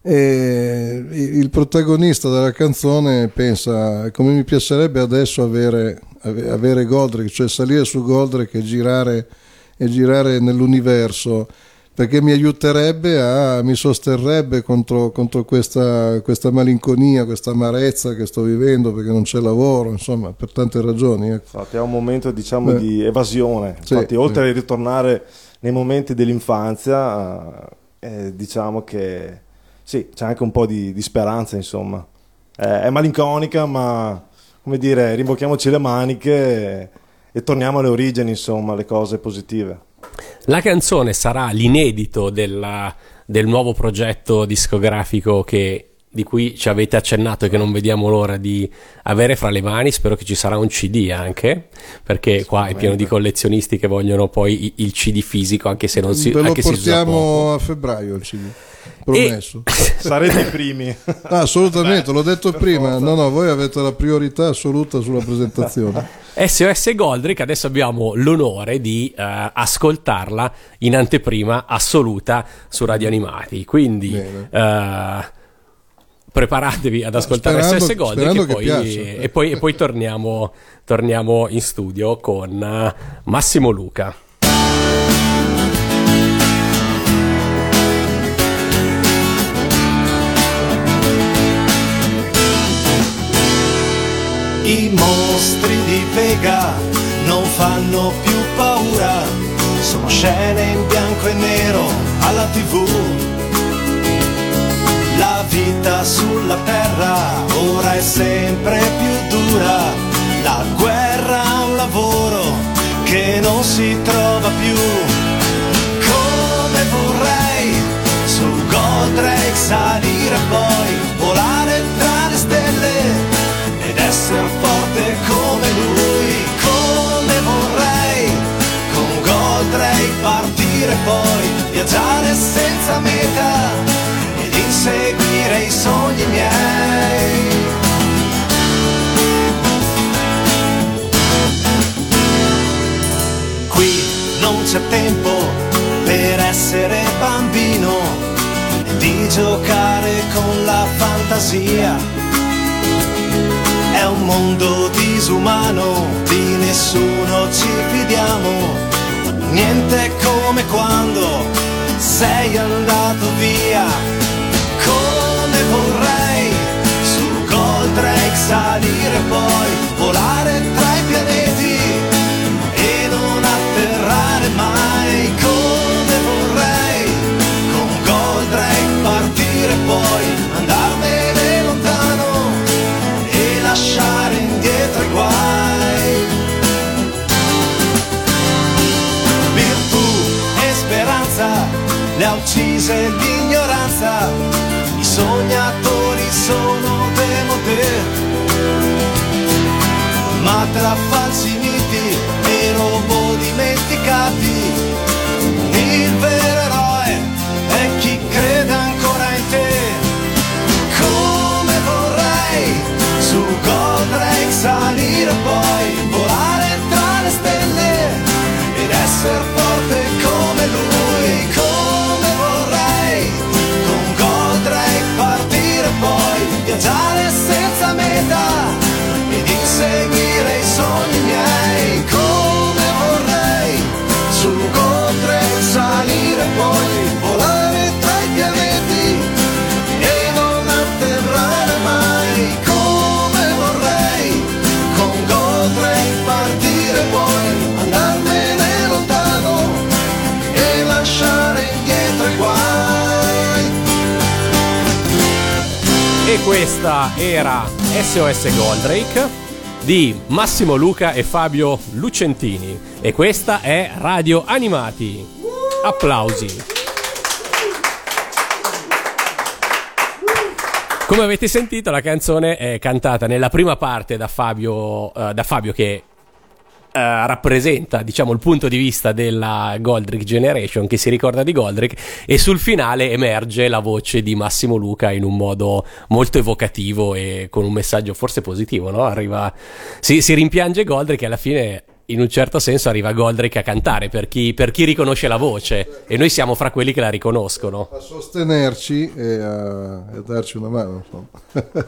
E il protagonista della canzone pensa: come mi piacerebbe adesso avere, avere Goldrake, cioè salire su Goldrake e girare, e girare nell'universo, perché mi aiuterebbe a, mi sosterrebbe contro, contro questa, questa malinconia, questa amarezza che sto vivendo, perché non c'è lavoro, insomma, per tante ragioni. Infatti è un momento, diciamo, Beh. di evasione. Infatti sì, oltre sì. a ritornare nei momenti dell'infanzia, eh, diciamo che sì, c'è anche un po' di, di speranza, insomma. Eh, è malinconica, ma, come dire, rimbocchiamoci le maniche e, e torniamo alle origini, insomma, alle cose positive. La canzone sarà l'inedito della, del nuovo progetto discografico che, di cui ci avete accennato e che non vediamo l'ora di avere fra le mani. Spero che ci sarà un C D anche, perché qua è pieno di collezionisti che vogliono poi il C D fisico, anche se non si usa poco. Ve lo portiamo a febbraio il C D. Promesso. E... sarete i primi. Ah, assolutamente, beh, l'ho detto prima. Forza. No, no, voi avete la priorità assoluta sulla presentazione. S O S Goldrake, adesso abbiamo l'onore di uh, ascoltarla in anteprima assoluta su Radio Animati. Quindi uh, preparatevi ad ascoltare sperando, S O S Goldrake e, eh. e, poi, e poi torniamo, torniamo in studio con uh, Massimo Luca. I mostri di Vega non fanno più paura, sono scene in bianco e nero alla tivù. La vita sulla terra più come vorrei, su Goldrake salire poi, volare tra le stelle ed essere forte come lui, come vorrei, con Goldrake partire poi, viaggiare senza meta ed inseguire i sogni miei. C'è tempo per essere bambino e di giocare con la fantasia. È un mondo disumano, di nessuno ci fidiamo, niente come quando sei andato via. Come vorrei su Goldrake salire poi, volare tra i pianeti e non atterrare mai, come vorrei, con Goldrake partire poi, andarmene lontano e lasciare indietro i guai. Virtù e speranza le ha uccise l'ignoranza, i sognatori sono demode, ma tra falsi miti e robot dimenticati, il vero eroe è chi crede ancora in te. Come vorrei su Goldrake salire poi, volare tra le stelle ed essere forte come lui. Come vorrei con Goldrake partire poi, viaggiare senza meta ed inseguire i sogni miei. Come vorrei su Goldrake salire poi, volare tra i pianeti e non atterrare mai. Come vorrei con Goldrake partire poi, andarmene lontano e lasciare indietro i guai. E questa era S O S Goldrake di Massimo Luca e Fabio Lucentini, e questa è Radio Animati. Applausi. Come avete sentito, la canzone è cantata nella prima parte da Fabio uh, da Fabio che Uh, rappresenta, diciamo, il punto di vista della Goldrake Generation, che si ricorda di Goldrake, e sul finale emerge la voce di Massimo Luca in un modo molto evocativo e con un messaggio forse positivo, no? Arriva, si, si rimpiange Goldrake e alla fine, in un certo senso, arriva Goldrake a cantare per chi, per chi riconosce la voce, e noi siamo fra quelli che la riconoscono. A sostenerci e a, e a darci una mano, insomma.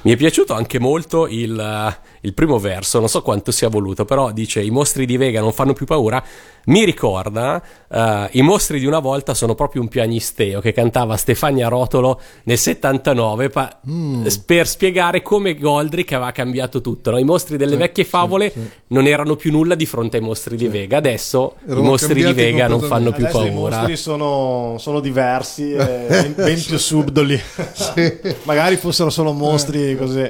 Mi è piaciuto anche molto il, il primo verso, non so quanto sia voluto, però dice: i mostri di Vega non fanno più paura. Mi ricorda uh, i mostri di una volta sono proprio un pianisteo che cantava Stefania Rotolo nel settantanove pa- mm. per spiegare come Goldrake aveva cambiato tutto, no? I mostri delle sì, vecchie favole sì, sì. non erano più nulla di fronte ai mostri di sì. Vega. Adesso erano i mostri di Vega non fanno più paura. I mostri sono, sono diversi e ben più subdoli. sì. Magari fossero solo mostri così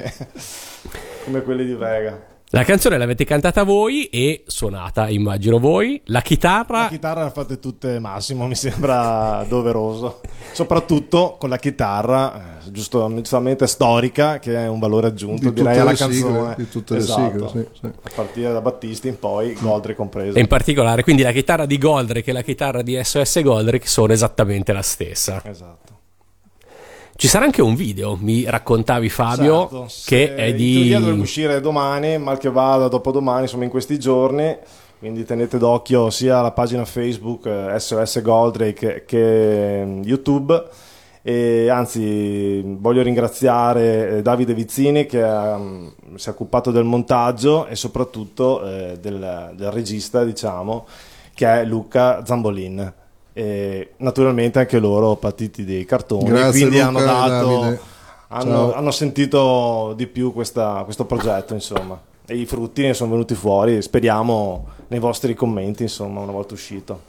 come quelli di Vega. La canzone l'avete cantata voi e suonata, immagino, voi. La chitarra, la chitarra la fate tutte, Massimo, mi sembra doveroso, soprattutto con la chitarra giustamente storica, che è un valore aggiunto, di direi, alla canzone sigle, di tutte esatto. le sigle, sì, sì. A partire da Battisti in poi, Goldrake compreso, e in particolare quindi la chitarra di Goldrake e la chitarra di S O S Goldrake sono esattamente la stessa. Esatto. Ci sarà anche un video, mi raccontavi, Fabio, certo, che è di... Il video dovrebbe uscire domani, mal che vada dopodomani, insomma in questi giorni, quindi tenete d'occhio sia la pagina Facebook S O S Goldrake che YouTube. E anzi, voglio ringraziare Davide Vizzini che um, si è occupato del montaggio e soprattutto eh, del, del regista, diciamo, che è Luca Zambolin. E naturalmente anche loro partiti dei cartoni. Grazie, quindi Luca, hanno dato hanno, hanno sentito di più questa, questo progetto, insomma, e i frutti ne sono venuti fuori, speriamo nei vostri commenti, insomma, una volta uscito.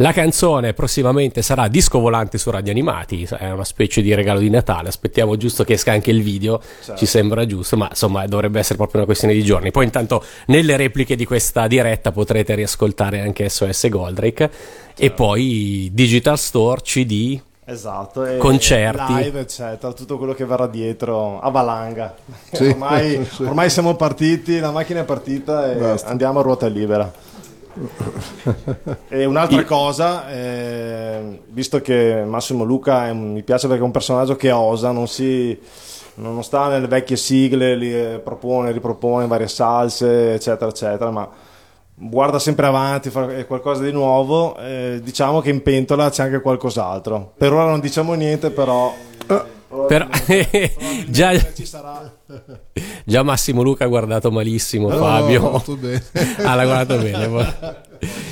La canzone prossimamente sarà Disco Volante su Radio Animati, è una specie di regalo di Natale, aspettiamo giusto che esca anche il video, certo. Ci sembra giusto, ma insomma dovrebbe essere proprio una questione di giorni. Poi intanto nelle repliche di questa diretta potrete riascoltare anche S O S Goldrake, certo. E poi Digital Store, C D... Esatto, e concerti, live, eccetera, tutto quello che verrà dietro a valanga. Sì, ormai, sì. ormai siamo partiti, la macchina è partita e Basta. Andiamo a ruota libera. E un'altra cosa, eh, visto che Massimo Luca è, mi piace perché è un personaggio che osa, non si... non sta nelle vecchie sigle, li propone, ripropone varie salse, eccetera, eccetera, ma... guarda sempre avanti, fa qualcosa di nuovo, eh, diciamo che in pentola c'è anche qualcos'altro. Per ora non diciamo niente, però... Però già, ci sarà. Già Massimo Luca ha guardato malissimo, no, Fabio no, no, bene. Ah, l'ha guardato bene.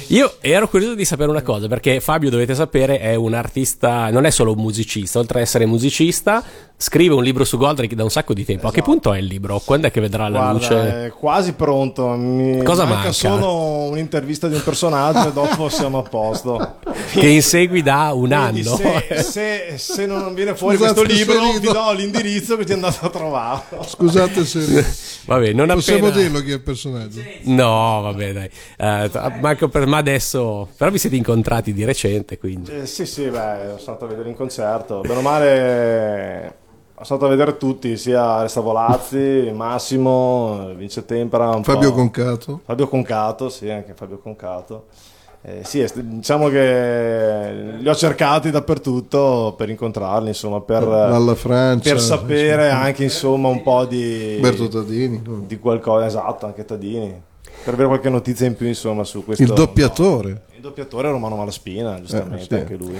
Io ero curioso di sapere una cosa, perché Fabio, dovete sapere, è un artista, non è solo un musicista, oltre ad essere musicista scrive un libro su Goldrake da un sacco di tempo, esatto. A che punto è il libro? Quando è che vedrà la Guarda, luce? È quasi pronto, mi cosa manca? Manca solo un'intervista di un personaggio e dopo siamo a posto, che insegui da un Quindi anno se, se, se non viene fuori Scusate, questo libro serino. Ti do l'indirizzo che ti è andato a trovare. Scusate se vabbè, non possiamo appena... dirlo chi è il personaggio? No vabbè dai, uh, manco per... ma adesso però vi siete incontrati di recente, quindi eh, sì sì beh ho stato a vedere in concerto, bene o male ho stato a vedere tutti, sia Restavolazzi, Massimo, Vince Tempera, un Fabio po'... Concato Fabio Concato sì anche Fabio Concato eh, sì diciamo che li ho cercati dappertutto per incontrarli, insomma, per dalla Francia per sapere insomma. Anche insomma un po' di Berto Tadini di qualcosa, esatto, anche Tadini, per avere qualche notizia in più insomma su questo. Il doppiatore no, il doppiatore Romano Malaspina, giustamente, eh, sì. Anche lui.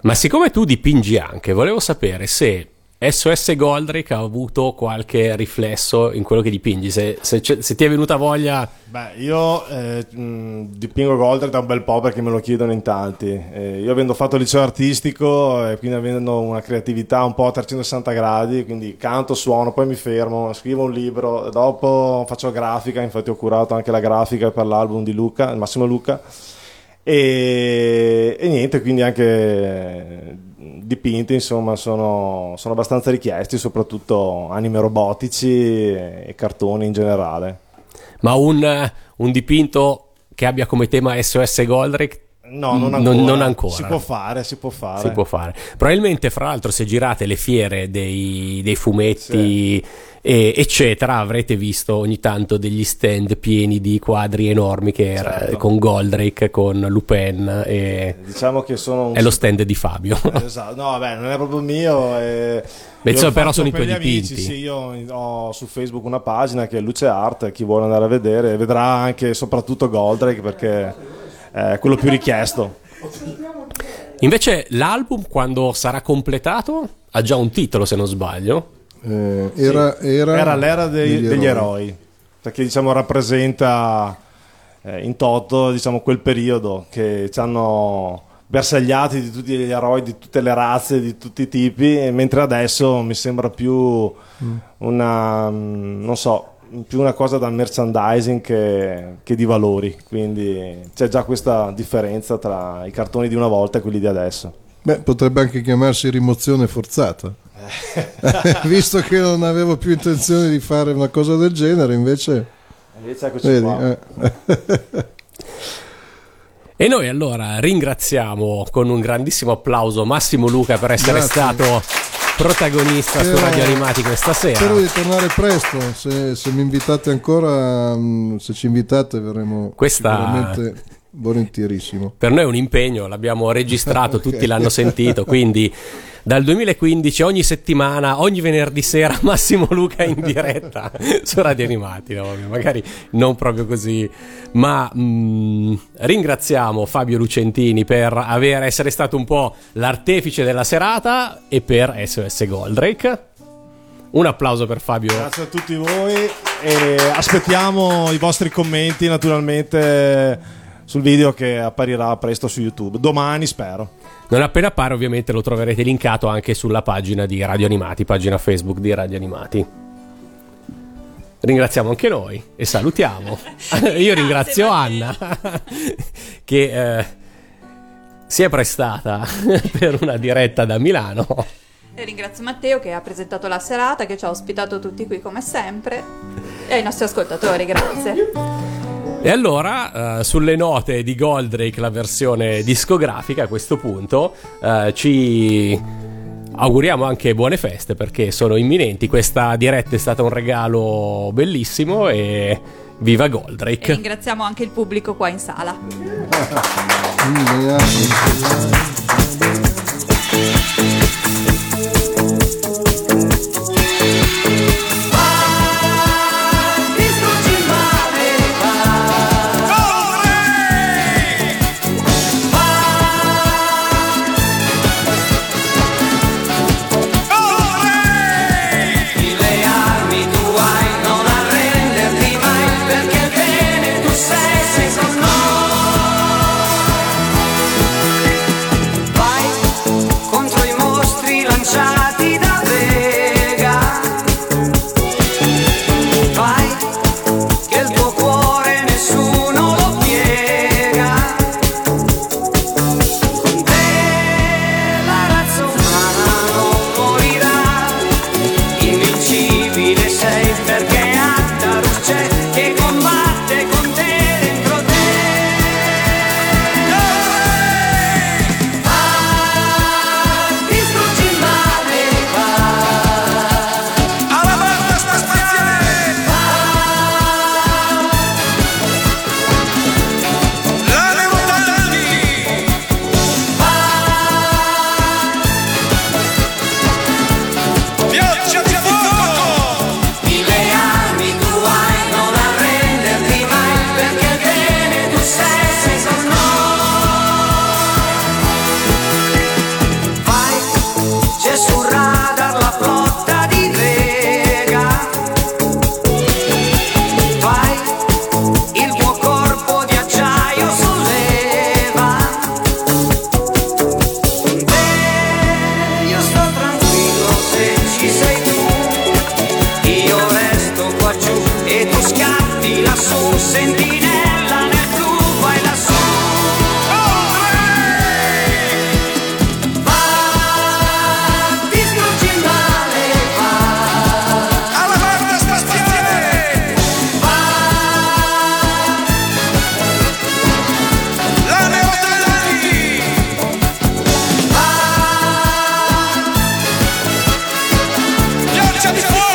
Ma siccome tu dipingi anche, volevo sapere se S O S Goldrake ha avuto qualche riflesso in quello che dipingi, se, se, se ti è venuta voglia. Beh, io eh, dipingo Goldrake da un bel po' perché me lo chiedono in tanti, eh, io avendo fatto liceo artistico e quindi avendo una creatività un po' a trecentosessanta gradi, quindi canto, suono, poi mi fermo, scrivo un libro, dopo faccio grafica, infatti ho curato anche la grafica per l'album di Luca, Massimo Luca, e, e niente, quindi anche... dipinti insomma sono, sono abbastanza richiesti, soprattutto anime robotici e, e cartoni in generale. Ma un, un dipinto che abbia come tema S O S Goldrake? No, non ancora. Non, non ancora. Si può fare, si può fare. Si può fare. Probabilmente, fra l'altro, se girate le fiere dei, dei fumetti, sì. e, eccetera, avrete visto ogni tanto degli stand pieni di quadri enormi che certo. era, con Goldrake, con Lupin. E diciamo che sono un... è lo stand di Fabio. Esatto. No, vabbè, non è proprio mio. Eh... Penso, però sono i tuoi dipinti. Sì, io ho su Facebook una pagina che è Luce Art, chi vuole andare a vedere vedrà anche e soprattutto Goldrake perché... Eh, quello più richiesto. Invece l'album, quando sarà completato, ha già un titolo se non sbaglio. Eh, era, era, era l'era dei, degli, eroi. degli eroi, perché diciamo rappresenta eh, in toto diciamo quel periodo che ci hanno bersagliati di tutti gli eroi, di tutte le razze, di tutti i tipi, e mentre adesso mi sembra più mm. una non so più una cosa da merchandising che, che di valori, quindi c'è già questa differenza tra i cartoni di una volta e quelli di adesso. Beh, potrebbe anche chiamarsi rimozione forzata. Visto che non avevo più intenzione di fare una cosa del genere, invece, invece eccoci vedi, qua. Eh. E noi allora ringraziamo con un grandissimo applauso Massimo Luca per essere Grazie. stato protagonista spero, su Radio Animati questa sera. Spero di tornare presto, se, se mi invitate ancora, se ci invitate verremo questa... sicuramente volentierissimo. Per noi è un impegno, l'abbiamo registrato, okay. Tutti l'hanno sentito, quindi dal duemilaquindici ogni settimana, ogni venerdì sera Massimo Luca in diretta su Radio Animati, no? Magari non proprio così, ma mh, ringraziamo Fabio Lucentini per aver essere stato un po' l'artefice della serata e per S O S Goldrake. Un applauso per Fabio. Grazie a tutti voi e aspettiamo i vostri commenti naturalmente sul video che apparirà presto su YouTube, domani spero. Non appena appare ovviamente lo troverete linkato anche sulla pagina di Radio Animati, pagina Facebook di Radio Animati. Ringraziamo anche noi e salutiamo. Io ringrazio Anna che eh, si è prestata per una diretta da Milano. E ringrazio Matteo che ha presentato la serata, che ci ha ospitato tutti qui come sempre, e ai nostri ascoltatori, grazie. E allora, eh, sulle note di Goldrake, la versione discografica, a questo punto eh, ci... auguriamo anche buone feste, perché sono imminenti. Questa diretta è stata un regalo bellissimo e viva Goldrake! E ringraziamo anche il pubblico qua in sala. Shut the door!